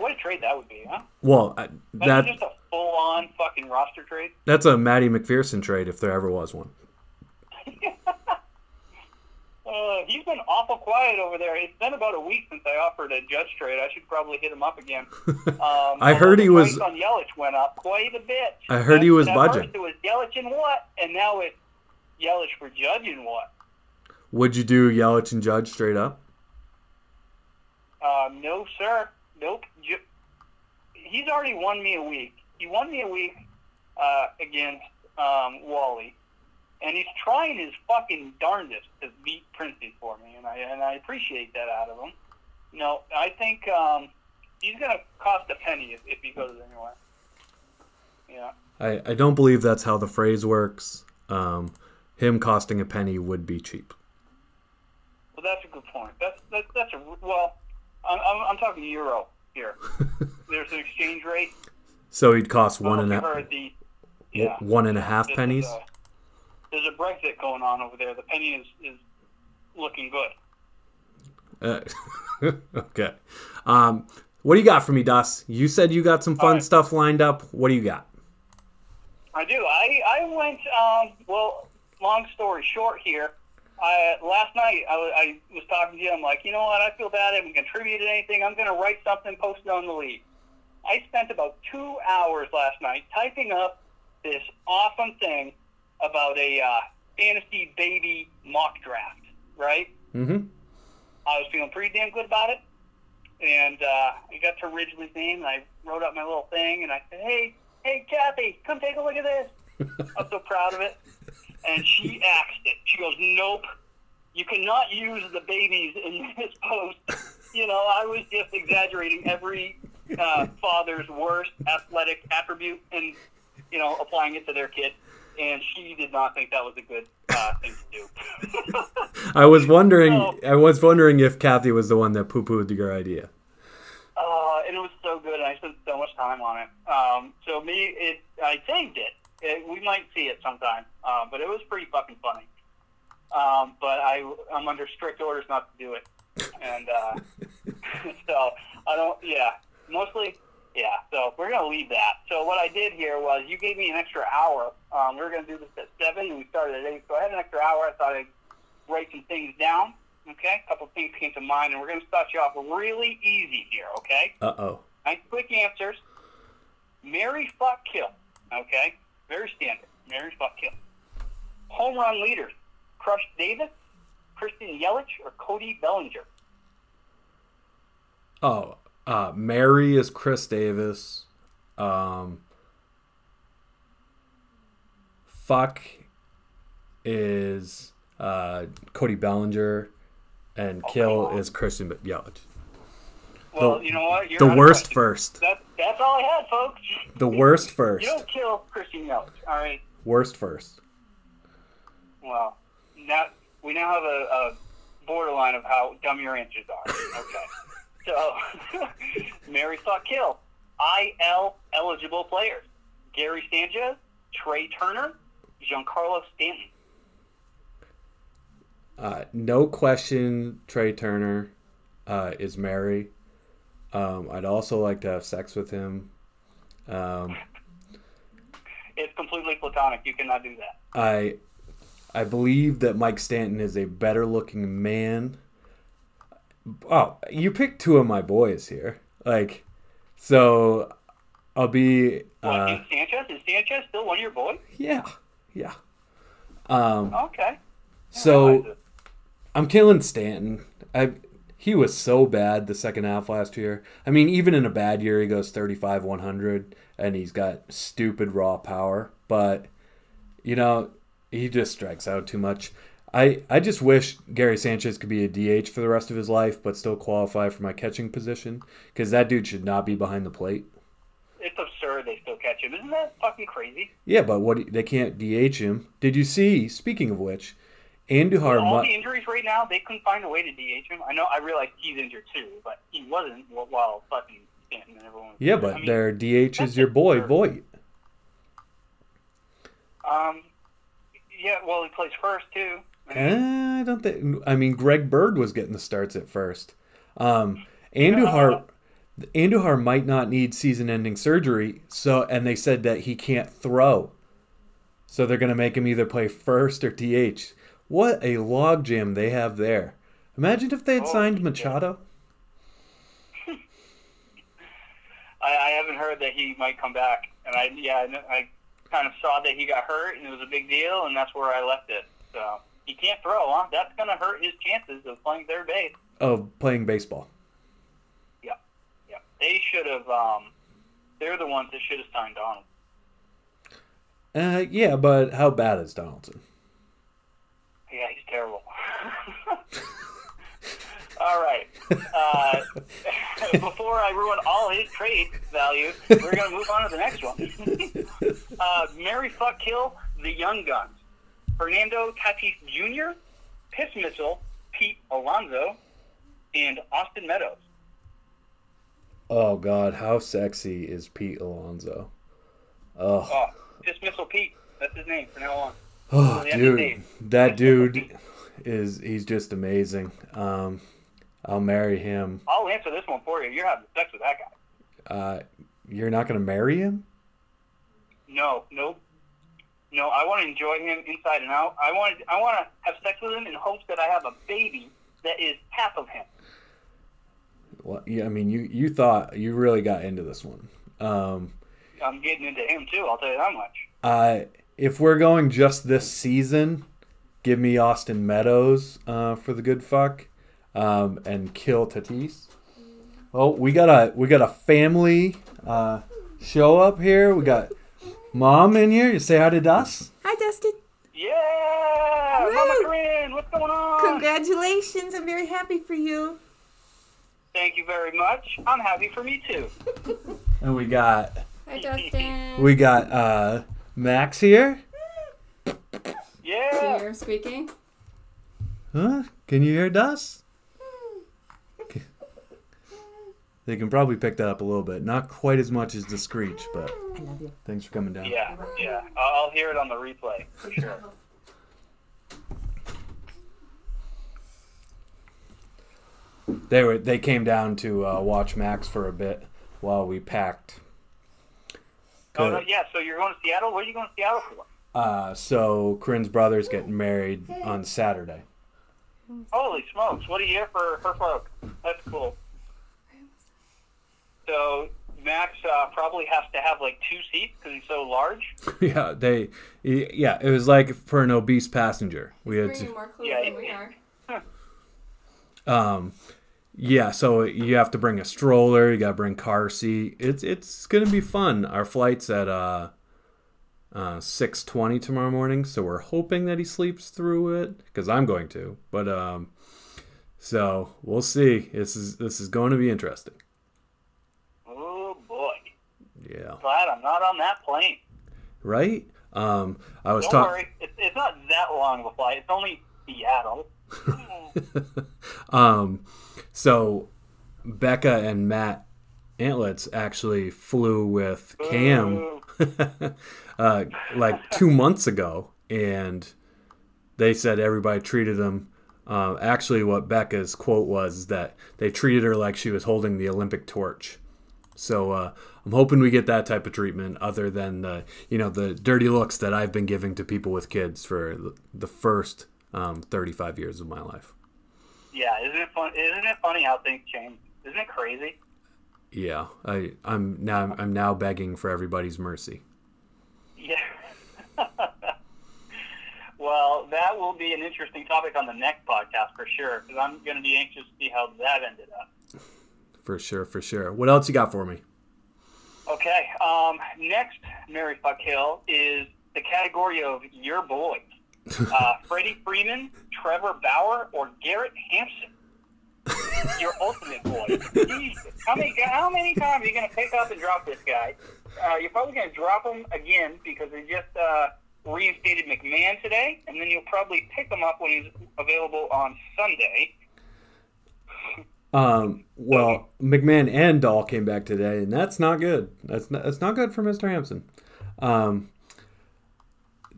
What a trade that would be, huh? Well, I, that, that's just a full-on fucking roster trade. That's a Matty McPherson trade if there ever was one. Uh, he's been awful quiet over there. It's been about a week since I offered a Judge trade. I should probably hit him up again. Um, I heard he was. The price on Yelich went up quite a bit. I heard and, he was budging. First it was Yelich and what, and now it's Yelich for Judge and what. Would you do Yelich and Judge straight up? Uh, no, sir. Nope. He's already won me a week. He won me a week uh, against um, Wally. And he's trying his fucking darndest to beat Princey for me, and I and I appreciate that out of him. No, I think um, he's going to cost a penny if, if he goes anywhere. Yeah. I, I don't believe that's how the phrase works. Um, him costing a penny would be cheap. Well, that's a good point. That's that, that's a well. I'm I'm, I'm talking euro here. There's an exchange rate. So he'd cost one and a the, yeah, one and a half pennies. Is, uh, There's a Brexit going on over there. The penny is, is looking good. Uh, okay. Um, what do you got for me, Dust? You said you got some fun right. stuff lined up. What do you got? I do. I, I went, um, well, long story short here. I, last night I, w- I was talking to you. I'm like, you know what? I feel bad. I haven't contributed anything. I'm going to write something, post it on the league. I spent about two hours last night typing up this awesome thing about a uh, fantasy baby mock draft, right? Mm-hmm. I was feeling pretty damn good about it, and uh, I got to Ridgely's name, and I wrote up my little thing, and I said, hey, hey, Kathy, come take a look at this. I'm so proud of it. And she axed it. She goes, nope, you cannot use the babies in this post. You know, I was just exaggerating every uh, father's worst athletic attribute and, you know, applying it to their kid. And she did not think that was a good uh, thing to do. I was wondering. So, I was wondering if Kathy was the one that poo-pooed your idea. Uh, and it was so good, and I spent so much time on it. Um, so me, it, I saved it. it. We might see it sometime, uh, but it was pretty fucking funny. Um, but I, I'm under strict orders not to do it, and uh, so I don't. Yeah, mostly. Yeah, so we're going to leave that. So what I did here was you gave me an extra hour. Um, we were going to do this at seven, and we started at eight. So I had an extra hour. I thought I'd write some things down, okay? A couple of things came to mind, and we're going to start you off really easy here, okay? Uh-oh. Nice quick answers. Marry, fuck, kill, okay? Very standard. Marry, fuck, kill. Home run leaders. Crush Davis, Christian Yelich or Cody Bellinger? Oh, uh, Mary is Chris Davis. Um, fuck is uh, Cody Bellinger, and okay. Kill is Christian Yelich. Well, the, you know what? You're the worst first. That, that's all I had, folks. The worst first. You don't kill Christian Yelich, all right? Worst first. Well, now we now have a, a borderline of how dumb your answers are. Okay. So, Mary saw kill. I L eligible players. Gary Sanchez, Trey Turner, Giancarlo Stanton. Uh, no question, Trey Turner uh, is Mary. Um, I'd also like to have sex with him. Um, it's completely platonic. You cannot do that. I, I believe that Mike Stanton is a better-looking man. Oh, you picked two of my boys here. Like, so I'll be. Uh, is Sanchez? Is Sanchez still one of your boys? Yeah, yeah. Um, okay. So I'm killing Stanton. I. He was so bad the second half last year. I mean, even in a bad year, he goes thirty-five, one hundred, and he's got stupid raw power. But, you know, he just strikes out too much. I, I just wish Gary Sanchez could be a D H for the rest of his life, but still qualify for my catching position, because that dude should not be behind the plate. It's absurd they still catch him. Isn't that fucking crazy? Yeah, but what they can't D H him. Did you see, speaking of which... Andujar, all the injuries right now, they couldn't find a way to D H him. I know, I realize he's injured too, but he wasn't while fucking Stanton and everyone. Was yeah, injured. but I mean, their D H is your boy Voit. Um, yeah, well, he plays first too. I, mean, I don't think. I mean, Greg Bird was getting the starts at first. Um, Andujar, Andujar might not need season-ending surgery. So, and they said that he can't throw, so they're going to make him either play first or D H. What a logjam they have there. Imagine if they had oh, signed Machado. Yeah. I, I haven't heard that he might come back. And I yeah, I kind of saw that he got hurt, and it was a big deal, and that's where I left it. So he can't throw, huh? That's going to hurt his chances of playing third base. Of playing baseball. Yeah. yeah. They should have um, – they're the ones that should have signed Donaldson. Uh, yeah, but how bad is Donaldson? Yeah, he's terrible. All right. Uh, before I ruin all his trade value, we're going to move on to the next one. uh, Mary Fuck Kill, the Young Guns. Fernando Tatis Junior, Piss Missile, Pete Alonso, and Austin Meadows. Oh, God, how sexy is Pete Alonso? Oh, oh Piss Missile Pete. That's his name from now on. Oh, dude, that dude is, he's just amazing. Um, I'll marry him. I'll answer this one for you. You're having sex with that guy. Uh, you're not going to marry him? No, no. No, I want to enjoy him inside and out. I want I want to have sex with him in hopes that I have a baby that is half of him. Well, yeah, I mean, you, you thought, you really got into this one. Um, I'm getting into him, too. I'll tell you that much. I... If we're going just this season, give me Austin Meadows uh, for the good fuck, um, and kill Tatis. Well, we got a we got a family uh, show up here. We got Mom in here. You say hi to Dust. Hi, Dustin. Yeah, Woo. Mama Corinne, what's going on? Congratulations! I'm very happy for you. Thank you very much. I'm happy for me too. And we got. Hi, Dustin. We got. Uh, Max here? Yeah. Can you hear him squeaking? Huh? Can you hear Dust? They can probably pick that up a little bit. Not quite as much as the screech, but I love you. Thanks for coming down. Yeah, yeah. I'll hear it on the replay for sure. They were. They came down to uh, watch Max for a bit while we packed. Oh, no, yeah, so you're going to Seattle? What are you going to Seattle for? Uh, so Corinne's brother's getting married on Saturday. Holy smokes, what a year for her folk. That's cool. So Max uh, probably has to have like two seats because he's so large. yeah, they. Yeah, it was like for an obese passenger. We had to, more clothes yeah, than we are. um, yeah, so you have to bring a stroller. You got to bring car seat. It's it's going to be fun. Our flight's at uh, uh, six twenty tomorrow morning, so we're hoping that he sleeps through it because I'm going to. But um, so we'll see. This is this is going to be interesting. Oh, boy. Yeah. Glad I'm not on that plane. Right? Um, I was talking. Don't worry, it's, it's not that long of a flight. It's only Seattle. um, so Becca and Matt Antlitz actually flew with Cam uh, like two months ago, and they said everybody treated them. Uh, actually, what Becca's quote was is that they treated her like she was holding the Olympic torch. So uh, I'm hoping we get that type of treatment other than the, you know, the dirty looks that I've been giving to people with kids for the first um, thirty-five years of my life. Yeah, isn't it fun? Isn't it funny how things change? Isn't it crazy? Yeah, I, I'm now I'm now begging for everybody's mercy. Yeah. Well, that will be an interesting topic on the next podcast for sure, because I'm going to be anxious to see how that ended up. For sure, for sure. What else you got for me? Okay. Um, next, Mary Fuck Hill, is the category of your boys. Uh, Freddie Freeman, Trevor Bauer, or Garrett Hampson. Your ultimate boy. Jesus. How many, how many times are you going to pick up and drop this guy? Uh, you're probably going to drop him again because they just uh, reinstated McMahon today, and then you'll probably pick him up when he's available on Sunday. Um, well, McMahon and Dahl came back today, and that's not good. That's not, that's not good for Mister Hampson. Um,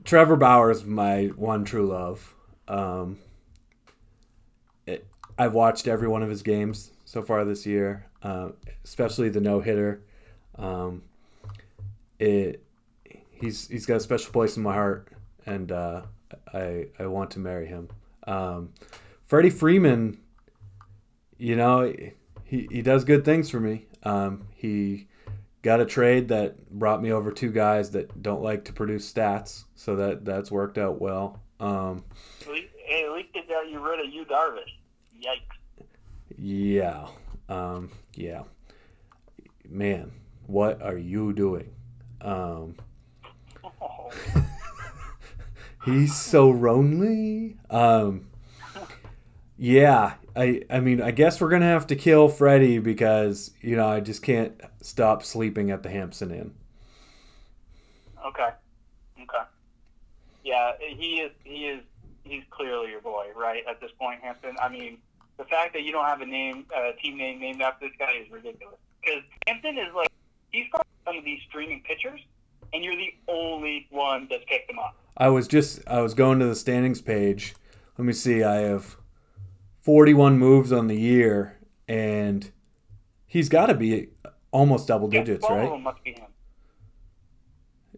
Trevor Bauer is my one true love. Um, it, I've watched every one of his games so far this year, uh, especially the no-hitter. Um, it he's he's got a special place in my heart, and uh, I I want to marry him. Um, Freddie Freeman. You know, he, he does good things for me. Um, he got a trade that brought me over two guys that don't like to produce stats, so that that's worked out well. Um, hey, at least it got you rid of you, Darvish. Yikes. Yeah. Um, yeah. Man, what are you doing? Um, oh. He's so lonely. Um, yeah. I, I mean, I guess we're going to have to kill Freddie because, you know, I just can't stop sleeping at the Hampson Inn. Okay. Okay. Yeah, he is, he is, he's clearly your boy, right, at this point, Hampson? I mean, the fact that you don't have a name, a team name named after this guy is ridiculous. Because Hampson is like, he's probably some of these streaming pitchers, and you're the only one that's picked him up. I was just, I was going to the standings page. Let me see, I have forty-one moves on the year, and he's got to be almost double digits, yeah, right? Must be him.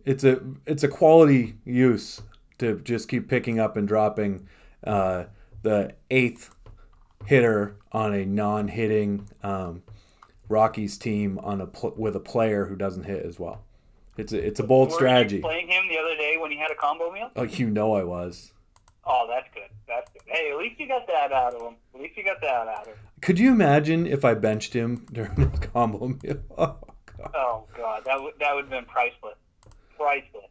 It's a it's a quality use to just keep picking up and dropping uh, the eighth hitter on a non-hitting um, Rockies team on a pl- with a player who doesn't hit as well. It's a, it's a bold Were strategy. Were you playing him the other day when he had a combo meal? Oh, you know I was. Oh, that's good. That's good. Hey, at least you got that out of him. At least you got that out of him. Could you imagine if I benched him during the combo meal? Oh, God. Oh, God. That would that would have been priceless. Priceless.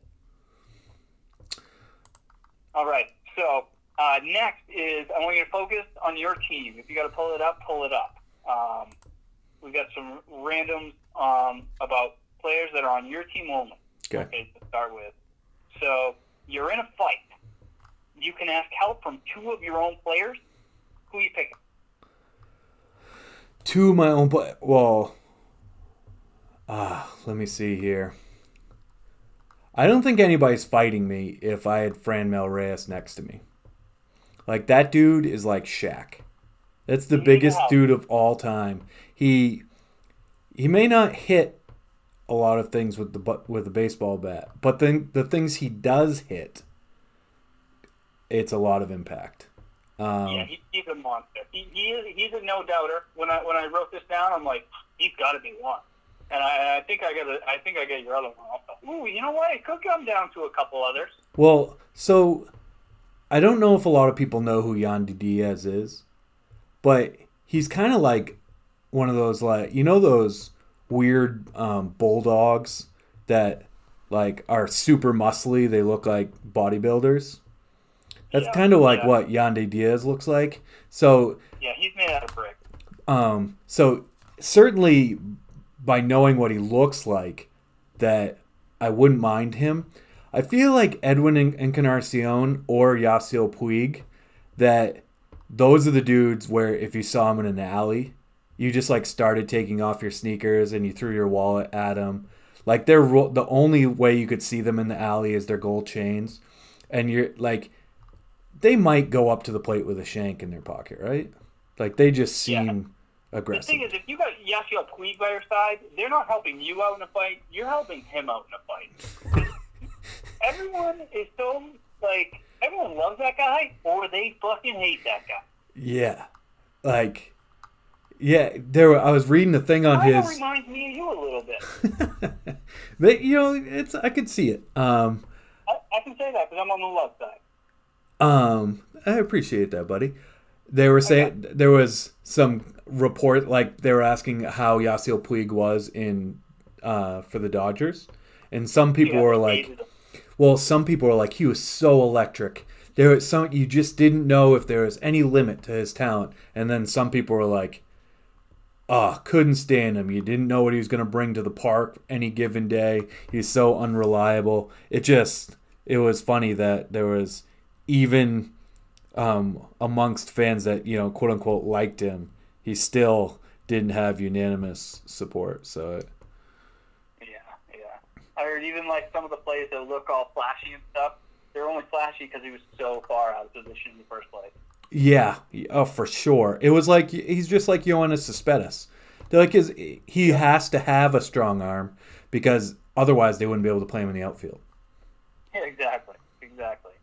All right. So, uh, next is I want you to focus on your team. If you got to pull it up, pull it up. Um, we've got some randoms um, about players that are on your team only. Okay. Okay, to start with. So, you're in a fight. You can ask help from two of your own players. Who are you picking? Two of my own players. Well, uh, let me see here. I don't think anybody's fighting me if I had Franmil Reyes next to me. Like, that dude is like Shaq. That's the yeah. biggest dude of all time. He he may not hit a lot of things with the with the baseball bat, but then the things he does hit, it's a lot of impact. Um, yeah, he, he's a monster. He, he is, he's a no-doubter. When I when I wrote this down, I'm like, he's got to be one. And I, I think I got I think I got your other one also. Ooh, you know what? It could come down to a couple others. Well, so I don't know if a lot of people know who Yandy Diaz is, but he's kind of like one of those, like, you know, those weird um, bulldogs that like are super muscly. They look like bodybuilders. That's yeah, kind of like yeah. what Yandy Diaz looks like. So yeah, he's made out of brick. Um, so certainly by knowing what he looks like, that I wouldn't mind him. I feel like Edwin Encarnacion or Yasiel Puig, that those are the dudes where if you saw him in an alley, you just like started taking off your sneakers and you threw your wallet at him. Like they're the only way you could see them in the alley is their gold chains, and you're like, they might go up to the plate with a shank in their pocket, right? Like they just seem yeah. aggressive. The thing is, if you got Yasiel Puig by your side, they're not helping you out in a fight; you're helping him out in a fight. Everyone is so, like, everyone loves that guy, or they fucking hate that guy. Yeah. Like, yeah, there. Were, I was reading the thing on I his... That reminds me of you a little bit. But, you know, it's I could see it. Um, I, I can say that, because I'm on the love side. Um, I appreciate that, buddy. They were saying, okay. There was some report, like, they were asking how Yasiel Puig was in uh, for the Dodgers. And some people yeah, were like... Well, some people are like, he was so electric. There was some, you just didn't know if there was any limit to his talent. And then some people were like, oh, couldn't stand him. You didn't know what he was going to bring to the park any given day. He's so unreliable. It just, it was funny that there was even um, amongst fans that, you know, quote unquote liked him, he still didn't have unanimous support. So it, I heard even like some of the plays that look all flashy and stuff, they're only flashy because he was so far out of position in the first place. Yeah, oh for sure. It was like he's just like Yoenis Cespedes. They're like his, he has to have a strong arm because otherwise they wouldn't be able to play him in the outfield. Yeah, exactly, exactly.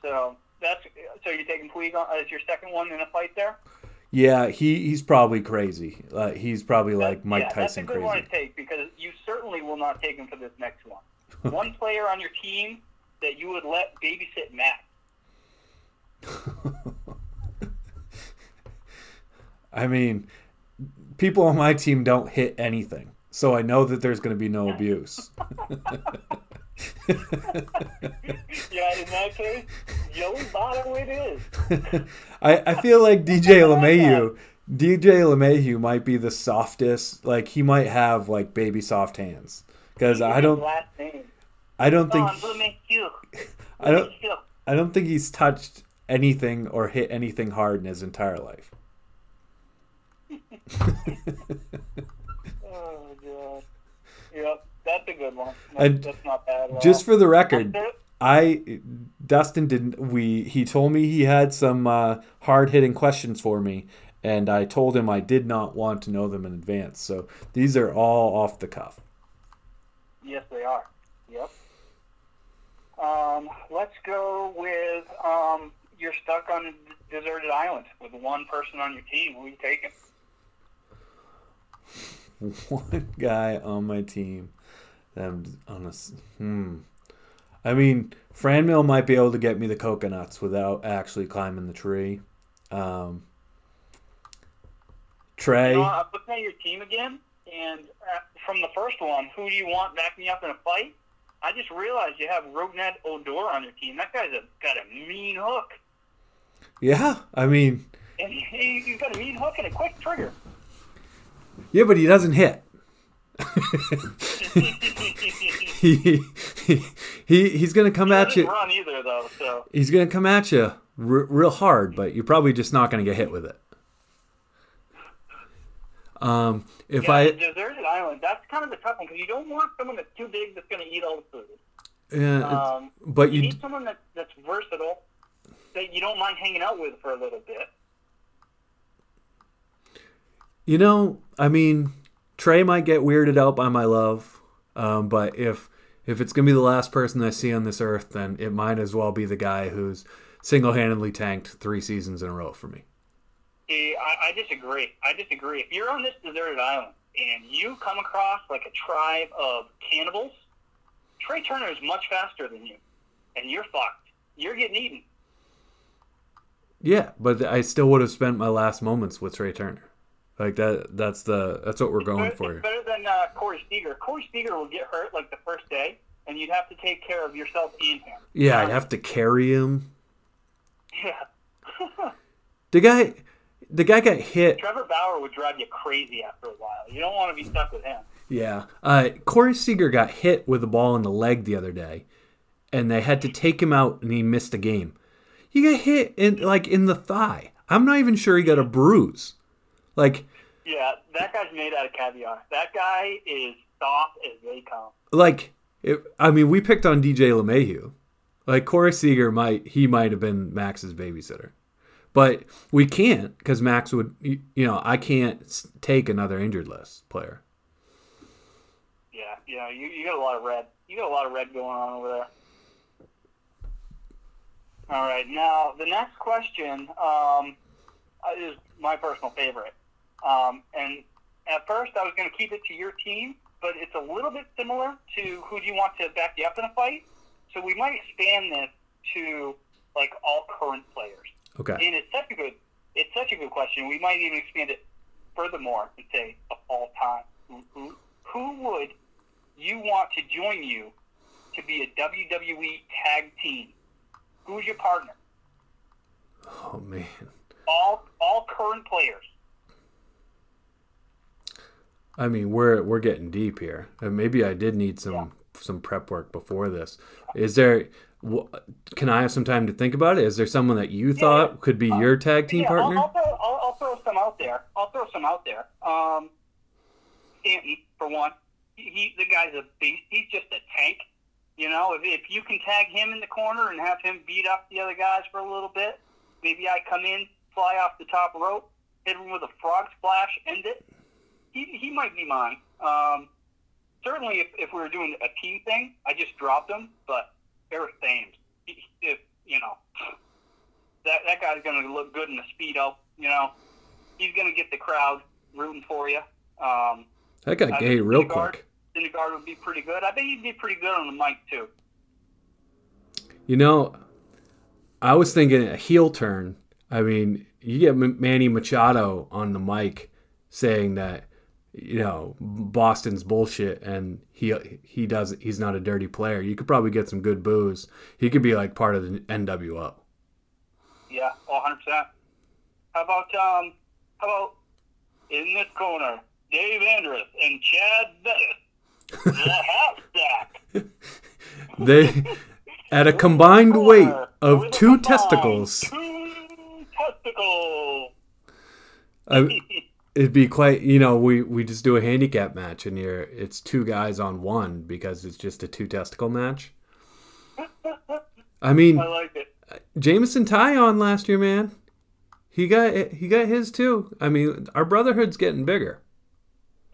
So that's so you're taking Puig on, as your second one in a fight there. Yeah, he, he's probably crazy. Uh, he's probably like Mike yeah, Tyson crazy. That's a good one to take because you certainly will not take him for this next one. One player on your team that you would let babysit Matt. I mean, people on my team don't hit anything, so I know that there's going to be no abuse. Yeah, in that case, Joey Votto it is. I, I feel like D J LeMahieu, D J LeMahieu might be the softest. Like he might have like baby soft hands because I don't, I don't think, I don't, I don't think he's touched anything or hit anything hard in his entire life. Oh God! Yep. That's a good one. No, that's not bad at all. Just for the record, I Dustin didn't. We he told me he had some uh, hard hitting questions for me, and I told him I did not want to know them in advance. So these are all off the cuff. Yes, they are. Yep. Um, let's go with um, you're stuck on a deserted island with one person on your team. Who are you taking? One guy on my team. Them on a, hmm. I mean, Franmil might be able to get me the coconuts without actually climbing the tree. Um, Trey. You know, I'm looking at your team again, and uh, from the first one, who do you want backing up in a fight? I just realized you have Rougned Odor on your team. That guy's a, got a mean hook. Yeah, I mean. And he, he's got a mean hook and a quick trigger. Yeah, but he doesn't hit. he, he, he he's gonna come he at you. Run either, though, so. He's gonna come at you r- real hard, but you're probably just not gonna get hit with it. Um, if yeah, I deserted island, that's kind of the tough one because you don't want someone that's too big that's gonna eat all the food. Yeah, um, but you, you need d- someone that, that's versatile that you don't mind hanging out with for a little bit. You know, I mean. Trey might get weirded out by my love, um, but if if it's going to be the last person I see on this earth, then it might as well be the guy who's single-handedly tanked three seasons in a row for me. See, I, I disagree. I disagree. If you're on this deserted island and you come across like a tribe of cannibals, Trey Turner is much faster than you, and you're fucked. You're getting eaten. Yeah, but I still would have spent my last moments with Trey Turner. Like that. That's the. That's what we're it's going better, for. It's better than uh, Corey Seager. Corey Seager will get hurt like the first day, and you'd have to take care of yourself and him. Yeah, I'd have to carry him. Yeah. the guy, the guy got hit. Trevor Bauer would drive you crazy after a while. You don't want to be stuck with him. Yeah. Uh, Corey Seager got hit with a ball in the leg the other day, and they had to take him out, and he missed a game. He got hit in like in the thigh. I'm not even sure he got a bruise. Like, yeah, that guy's made out of caviar. That guy is soft as they come. Like, it, I mean, we picked on D J LeMahieu. Like, Corey Seager might he might have been Max's babysitter, but we can't because Max would. You know, I can't take another injured list player. Yeah, yeah, you you got a lot of red. You got a lot of red going on over there. All right, now the next question um, is my personal favorite. Um, and at first, I was going to keep it to your team, but it's a little bit similar to who do you want to back you up in a fight. So we might expand this to like all current players. Okay. And it's such a good, it's such a good question. We might even expand it furthermore and say of all time. Who, who would you want to join you to be a W W E tag team? Who's your partner? Oh man. All all current players. I mean, we're we're getting deep here. And maybe I did need some yeah. some prep work before this. Is there? Can I have some time to think about it? Is there someone that you yeah, thought could be uh, your tag team yeah, partner? I'll, I'll, throw, I'll, I'll throw some out there. I'll throw some out there. Um, Ant, for one, he the guy's a beast. He's just a tank. You know, if if you can tag him in the corner and have him beat up the other guys for a little bit, maybe I come in, fly off the top rope, hit him with a frog splash, end it. He he might be mine. Um, certainly, if, if we were doing a team thing, I just dropped him. But Eric Thames, if you know, that that guy's gonna look good in the speedo. You know, he's gonna get the crowd rooting for you. Um, that got gay real quick. Syndergaard would be pretty good. I bet he'd be pretty good on the mic, too. You know, I was thinking a heel turn. I mean, you get Manny Machado on the mic saying that, you know, Boston's bullshit and he he does he's not a dirty player. You could probably get some good boos. He could be, like, part of the N W O. Yeah, one hundred percent. How about, um, how about in this corner, Dave Andrus and Chad Bettis? They at a combined weight of two testicles. Two testicles. I, it'd be quite, you know, we, we just do a handicap match and you're it's two guys on one because it's just a two testicle match. I mean, I like it. Jameson Ty on last year, man. He got he got his too. I mean, our brotherhood's getting bigger.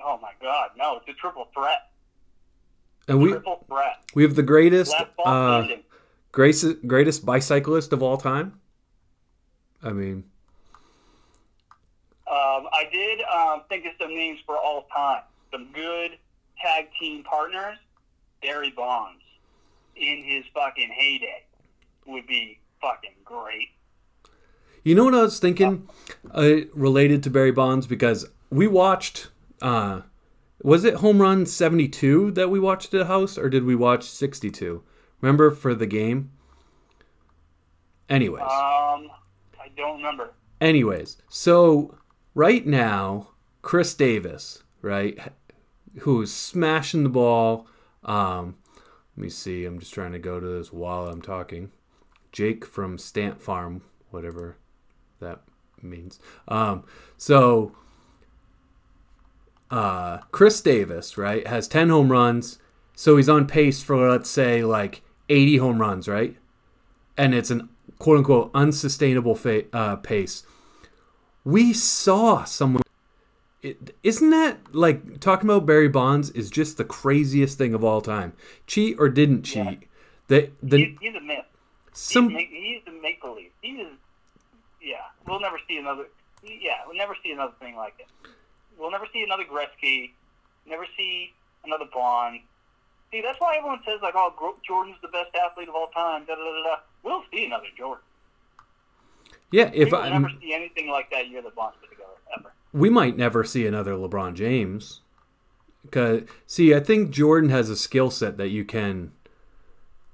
Oh my God! No, it's a triple threat. And we, we have the greatest uh, greatest greatest bicyclist of all time. I mean, um, I did um, think of some names for all time. Some good tag team partners. Barry Bonds in his fucking heyday would be fucking great. You know what I was thinking uh, related to Barry Bonds because we watched. Uh, Was it Home Run seventy-two that we watched at a house, or did we watch sixty-two? Remember for the game? Anyways. Um, I don't remember. Anyways, so right now, Chris Davis, right, who's smashing the ball. Um, let me see. I'm just trying to go to this while I'm talking. Jake from Stant Farm, whatever that means. Um, so... Uh, Chris Davis, right, has ten home runs, so he's on pace for, let's say, like eighty home runs, right? And it's an quote-unquote unsustainable fa- uh, pace. We saw someone... It, isn't that, like, talking about Barry Bonds is just the craziest thing of all time. Cheat or didn't cheat. Yeah. The, the, he's, he's a myth. Some, he's, he's a make-believe. He is... Yeah, we'll never see another... Yeah, we'll never see another thing like it. We'll never see another Gretzky, never see another Bond. See, that's why everyone says, like, oh, Jordan's the best athlete of all time, da da da da. We'll see another Jordan. Yeah, if I never see anything like that year that Bonds put together ever. We might never see another LeBron James. Cause see, I think Jordan has a skill set that you can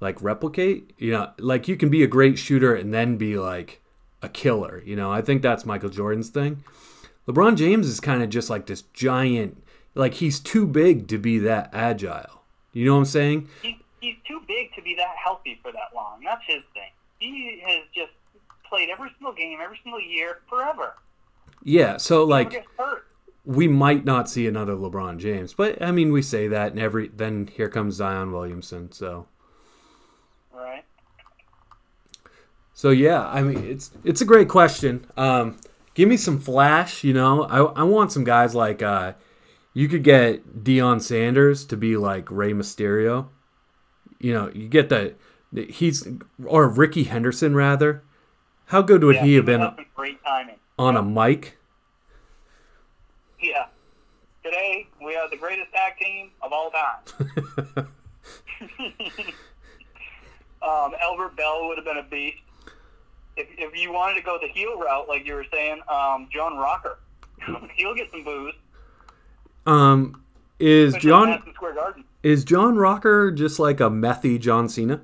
like replicate. You know, like you can be a great shooter and then be like a killer. You know, I think that's Michael Jordan's thing. LeBron James is kind of just like this giant. Like he's too big to be that agile. You know what I'm saying? He, he's too big to be that healthy for that long. That's his thing. He has just played every single game, every single year, forever. Yeah, so like we might not see another LeBron James, but I mean we say that, and every then here comes Zion Williamson. So, right. So yeah, I mean it's it's a great question. Um, give me some flash, you know. I I want some guys like uh, you could get Deion Sanders to be like Rey Mysterio. You know, you get the he's or Rickey Henderson rather. How good would yeah, he have been on a mic? Yeah. Today, we are the greatest tag team of all time. um, Albert Bell would have been a beast. If if you wanted to go the heel route, like you were saying, um, John Rocker. He'll get some booze. Um, is John, is John Rocker just like a methy John Cena?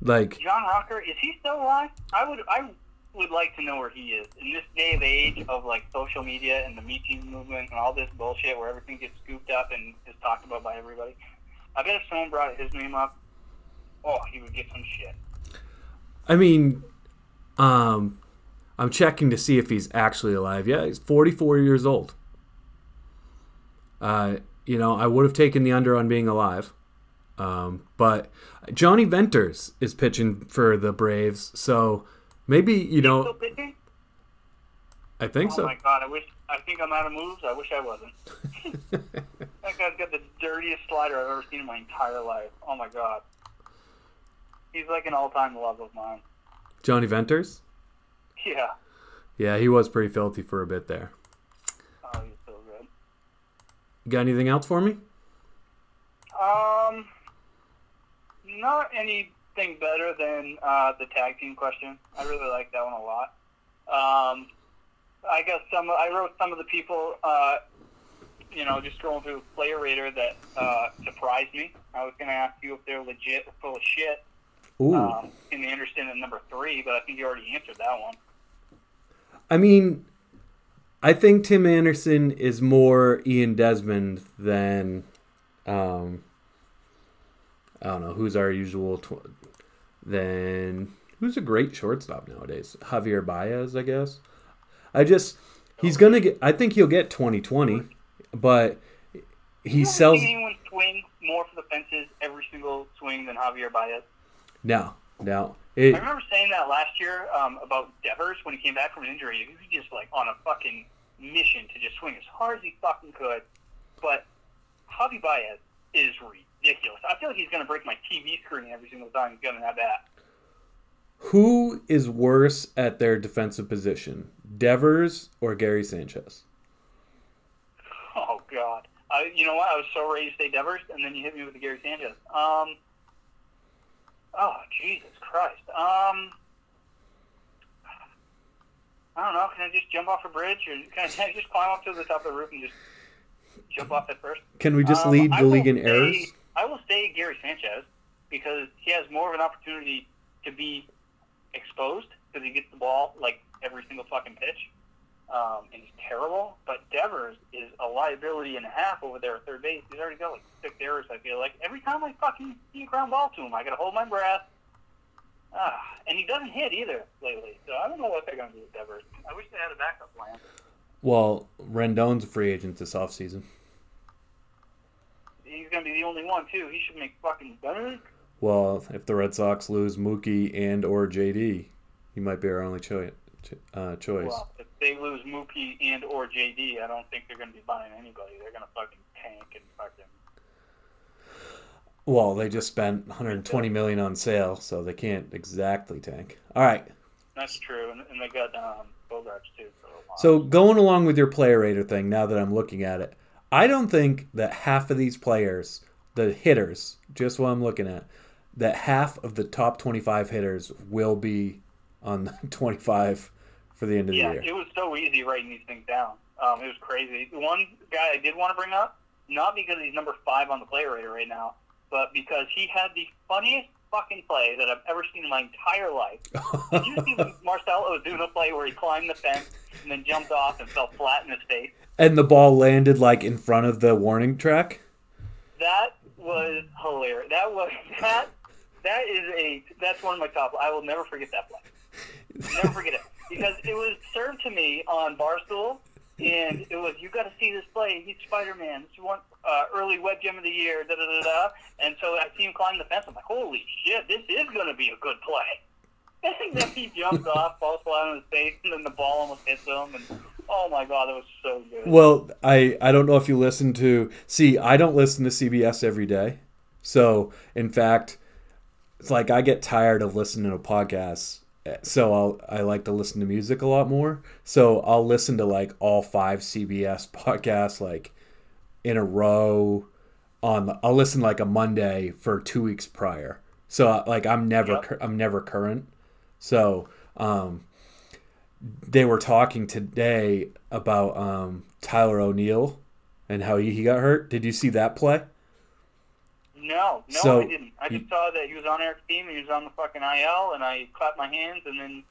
Like John Rocker, is he still alive? I would I would like to know where he is. In this day of age of like social media and the Me Too movement and all this bullshit where everything gets scooped up and is talked about by everybody. I bet if someone brought his name up, oh, he would get some shit. I mean, um, I'm checking to see if he's actually alive. Yeah, he's forty-four years old. Uh, you know, I would have taken the under on being alive. Um, but Johnny Venters is pitching for the Braves, so maybe you He's know. Still pitching? I think oh so. Oh my god! I wish. I think I'm out of moves. I wish I wasn't. That guy's got the dirtiest slider I've ever seen in my entire life. Oh my god! He's like an all-time love of mine. Johnny Venters? Yeah. Yeah, he was pretty filthy for a bit there. Oh, he's so good. You got anything else for me? Um. Not anything better than uh, the tag team question. I really like that one a lot. Um, I guess some. I wrote some of the people, uh, you know, just scrolling through Player Raider that uh, surprised me. I was going to ask you if they're legit or full of shit. Ooh. Um, in the Anderson at number three, but I think you already answered that one. I mean, I think Tim Anderson is more Ian Desmond than. Um, I don't know who's our usual. Tw- then who's a great shortstop nowadays? Javier Baez, I guess. I just he's gonna get. I think he'll get twenty twenty, but he you sells. Seen anyone swing more for the fences every single swing than Javier Baez? No, no. It, I remember saying that last year um, about Devers when he came back from an injury. He was just like on a fucking mission to just swing as hard as he fucking could. But Javi Baez is real. Ridiculous. I feel like he's going to break my T V screen every single time he's going to have that. Who is worse at their defensive position, Devers or Gary Sanchez? Oh, God. I, you know what? I was so ready to say Devers, and then you hit me with the Gary Sanchez. Um. Oh, Jesus Christ. Um. I don't know. Can I just jump off a bridge? Or can I just climb up to the top of the roof and just jump off at first? Can we just um, lead the league in say, errors? I will say Gary Sanchez because he has more of an opportunity to be exposed because he gets the ball like every single fucking pitch, um, and he's terrible. But Devers is a liability and a half over there at third base. He's already got like six errors, I feel like. Every time I fucking see a ground ball to him, I got to hold my breath. Ah, and he doesn't hit either lately, so I don't know what they're going to do with Devers. I wish they had a backup plan. Well, Rendon's a free agent this offseason. He's going to be the only one, too. He should make fucking better. Well, if the Red Sox lose Mookie and or J D, he might be our only choi- uh, choice. Well, if they lose Mookie and or J D, I don't think they're going to be buying anybody. They're going to fucking tank and fucking... Well, they just spent one hundred twenty million dollars on sale, so they can't exactly tank. All right. That's true, and, and they got... Um, Too, so going along with your player rater thing, now that I'm looking at it, I don't think that half of these players, the hitters, just what I'm looking at, that half of the top twenty-five hitters will be on twenty-five for the end of yeah, the year. Yeah, it was so easy writing these things down. Um, it was crazy. One guy I did want to bring up, not because he's number five on the player rater right now, but because he had the funniest fucking play that I've ever seen in my entire life. Did you see Marcelo Ozuna play where he climbed the fence and then jumped off and fell flat in his face? And the ball landed, like, in front of the warning track? That was hilarious. That was that. That is a that's one of my top. I will never forget that play. Never forget it, because it was served to me on Barstool, and it was, you got to see this play. He's Spider-Man. It's one uh, early web gem of the year. Da da da da. And so I see him climb the fence. I'm like, holy shit, this is going to be a good play. And then he jumps off, falls flat on his face, and then the ball almost hits him. And oh my god, that was so good. Well, I I don't know if you listen to. See, I don't listen to C B S every day. So in fact, it's like I get tired of listening to podcasts. So I'll, I like to listen to music a lot more. So I'll listen to like all five C B S podcasts like in a row. On I'll listen like a Monday for two weeks prior. So like I'm never yep. I'm never current. So um, they were talking today about um, Tyler O'Neill and how he, he got hurt. Did you see that play? No, no, so I didn't. I just you, saw that he was on Eric's team, he was on the fucking I L, and I clapped my hands, and then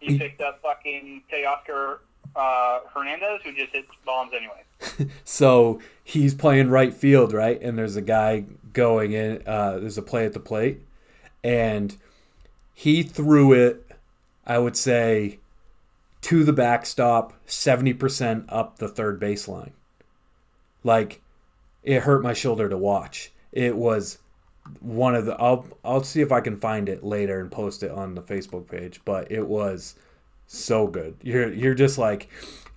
he, he picked up fucking Teoscar uh, Hernandez, who just hits bombs anyway. So he's playing right field, right? And there's a guy going in, uh, there's a play at the plate, and he threw it, I would say, to the backstop, seventy percent up the third baseline. Like, it hurt my shoulder to watch. It was one of the I'll I'll see if I can find it later and post it on the Facebook page, but it was so good. You're you're just like,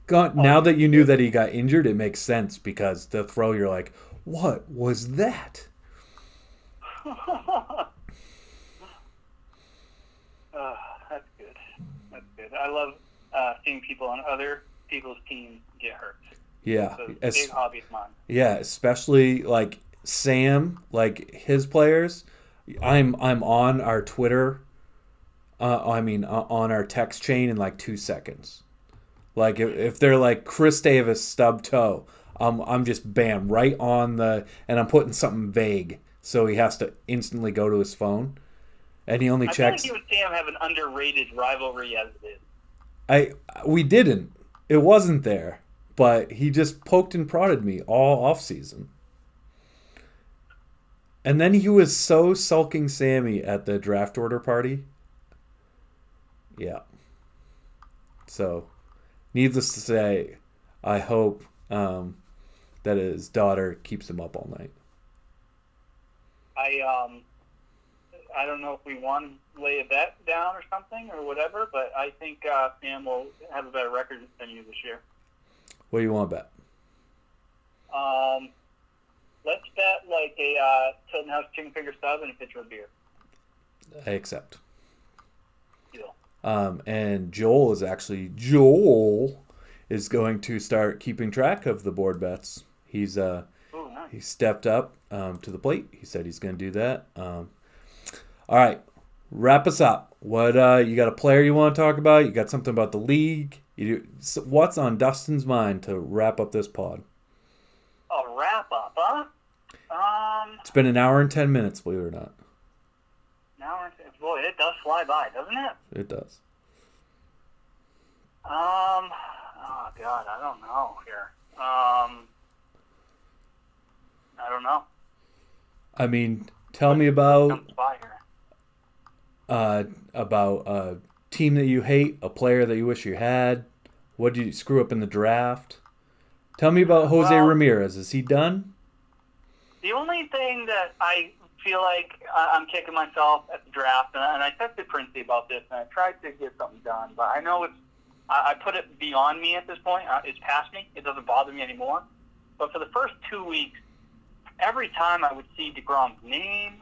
God, now that you knew that he got injured, it makes sense, because the throw, you're like, what was that? uh, that's good. That's good. I love uh, seeing people on other people's teams get hurt. Yeah, so it's a big hobby of mine. Yeah, especially like Sam, like his players. I'm I'm on our Twitter. Uh, I mean, uh, on our text chain in like two seconds. Like if, if they're like Chris Davis stub toe, um, I'm just bam right on the, and I'm putting something vague so he has to instantly go to his phone, and he only I checks. I feel like you and Sam have an underrated rivalry as it is. I we didn't. It wasn't there, but he just poked and prodded me all off season. And then he was so sulking Sammy at the draft order party. Yeah. So, needless to say, I hope um, that his daughter keeps him up all night. I um, I don't know if we want to lay a bet down or something or whatever, but I think uh, Sam will have a better record than you this year. What do you want to bet? Um... Let's bet like a uh, Tilton House chicken finger sub and a pitcher of beer. I accept. Deal. Um, and Joel is actually Joel is going to start keeping track of the board bets. He's uh Ooh, nice. He stepped up um, to the plate. He said he's going to do that. Um, all right, wrap us up. What uh, you got a player you want to talk about? You got something about the league? You do, so what's on Dustin's mind to wrap up this pod? A wrap up, huh? Um, it's been an hour and ten minutes, believe it or not. An hour and ten, boy, it does fly by, doesn't it? It does. Um, oh god, I don't know here. Um, I don't know. I mean, tell what me about uh about a team that you hate, a player that you wish you had. What did you screw up in the draft? Tell me about Jose well, Ramirez. Is he done? The only thing that I feel like I'm kicking myself at the draft, and I, and I texted Princey about this, and I tried to get something done, but I know it's, I, I put it beyond me at this point. It's past me. It doesn't bother me anymore. But for the first two weeks, every time I would see DeGrom's name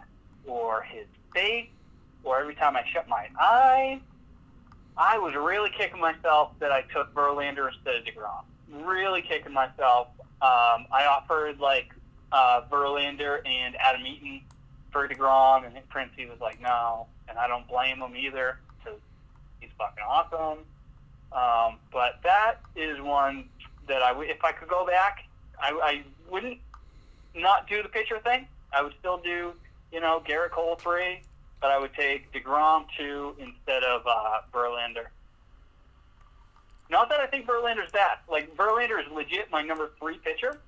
or his face, or every time I shut my eyes, I was really kicking myself that I took Verlander instead of DeGrom. Really kicking myself. Um, I offered like uh, Verlander and Adam Eaton for DeGrom, and Princey was like, no, and I don't blame him either. So He's fucking awesome. Um, but that is one that I w- if I could go back, I, I wouldn't not do the pitcher thing. I would still do, you know, Garrett Cole three, but I would take DeGrom two instead of uh, Verlander. Not that I think Verlander's bad. Like, Verlander is legit my number three pitcher,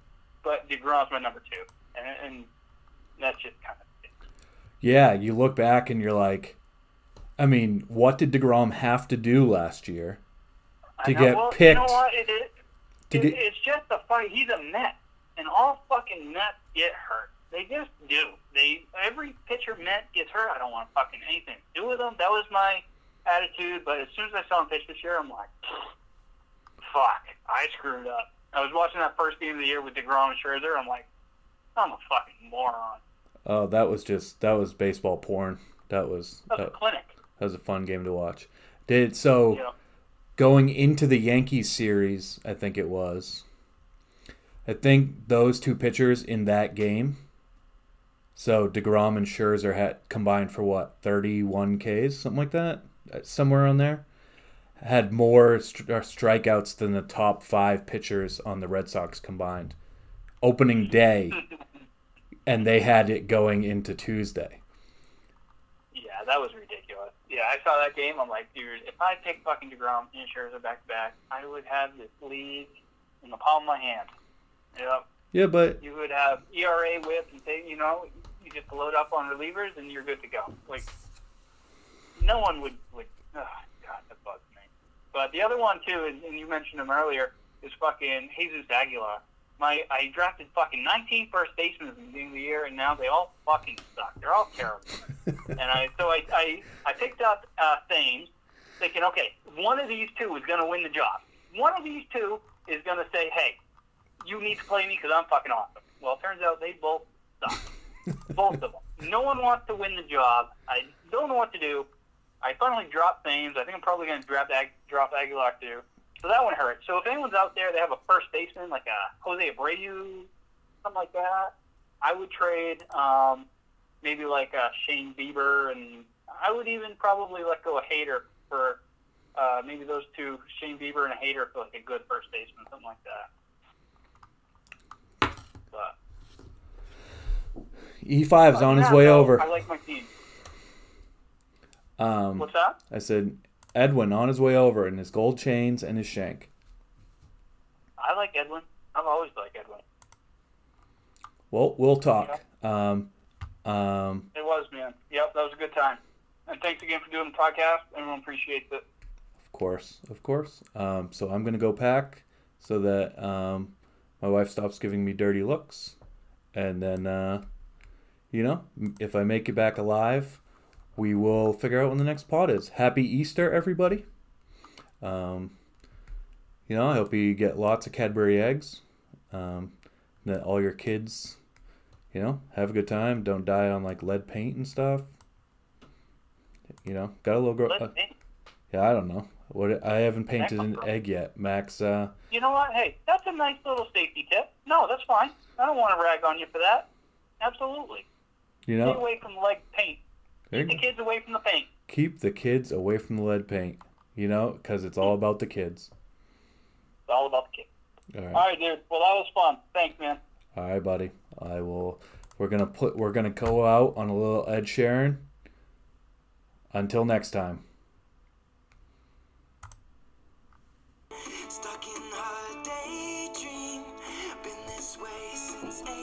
but DeGrom's my number two. And, and that's just kind of it. Yeah, you look back and you're like, I mean, what did DeGrom have to do last year to get well, picked? You know what? It, it, to it, get... It's just a fight. He's a Met, and all fucking Mets get hurt. They just do. They every pitcher Met gets hurt. I don't want fucking anything to do with them. That was my attitude. But as soon as I saw him pitch this year, I'm like, fuck, I screwed up. I was watching that first game of the year with DeGrom and Scherzer. I'm like, I'm a fucking moron. Oh, that was just that was baseball porn. That was that was that, a clinic. That was a fun game to watch. Did so yeah. Going into the Yankees series, I think it was. I think those two pitchers in that game. So DeGrom and Scherzer had combined for what thirty-one Ks, something like that, somewhere on there. Had more stri- strikeouts than the top five pitchers on the Red Sox combined. Opening day, and they had it going into Tuesday. Yeah, that was ridiculous. Yeah, I saw that game. I'm like, dude, if I pick fucking DeGrom and Scherzer back-to-back, I would have this league in the palm of my hand. Yep. Yeah, but... You would have E R A, whip, and thing, you know, you just load up on relievers, and you're good to go. Like, no one would... would oh, God, that bugs me. But the other one, too, is, and you mentioned him earlier, is fucking Jesus Aguilar. My, I drafted fucking nineteen first basemen at the beginning of the year, and now they all fucking suck. They're all terrible. and I, so I, I, I picked up uh, Thames, thinking, okay, one of these two is going to win the job. One of these two is going to say, hey, you need to play me because I'm fucking awesome. Well, it turns out they both suck. Both of them. No one wants to win the job. I don't know what to do. I finally dropped Thames. I think I'm probably going to drop Ag- drop Aguilar too. So that one hurt. So if anyone's out there, they have a first baseman, like a Jose Abreu, something like that, I would trade um, maybe like a Shane Bieber, and I would even probably let go a Hader for uh, maybe those two, Shane Bieber and a Hader for like a good first baseman, something like that. But E five's on his way over. I like my team. Um, What's that? I said... Edwin on his way over in his gold chains and his shank. I like Edwin. I've always liked Edwin. Well, we'll talk. Yeah. Um, um, it was, man. Yep, that was a good time. And thanks again for doing the podcast. Everyone appreciates it. Of course, of course. Um, so I'm going to go pack so that um, my wife stops giving me dirty looks. And then, uh, you know, if I make it back alive... We will figure out when the next pod is. Happy Easter, everybody. Um, you know, I hope you get lots of Cadbury eggs. Um, that all your kids, you know, have a good time. Don't die on, like, lead paint and stuff. You know, got a little... Gro- uh, yeah, I don't know. What I haven't painted an egg yet, Max. Uh, you know what? Hey, that's a nice little safety tip. No, that's fine. I don't want to rag on you for that. Absolutely. You know, stay away from lead paint. Keep the kids away from the paint. Keep the kids away from the lead paint, you know, because it's all about the kids. It's all about the kids. All right. all right, dude. Well, that was fun. Thanks, man. All right, buddy. I will. We're gonna put. We're gonna go out on a little Ed Sheeran. Until next time. Stuck in her daydream. Been this way since eight.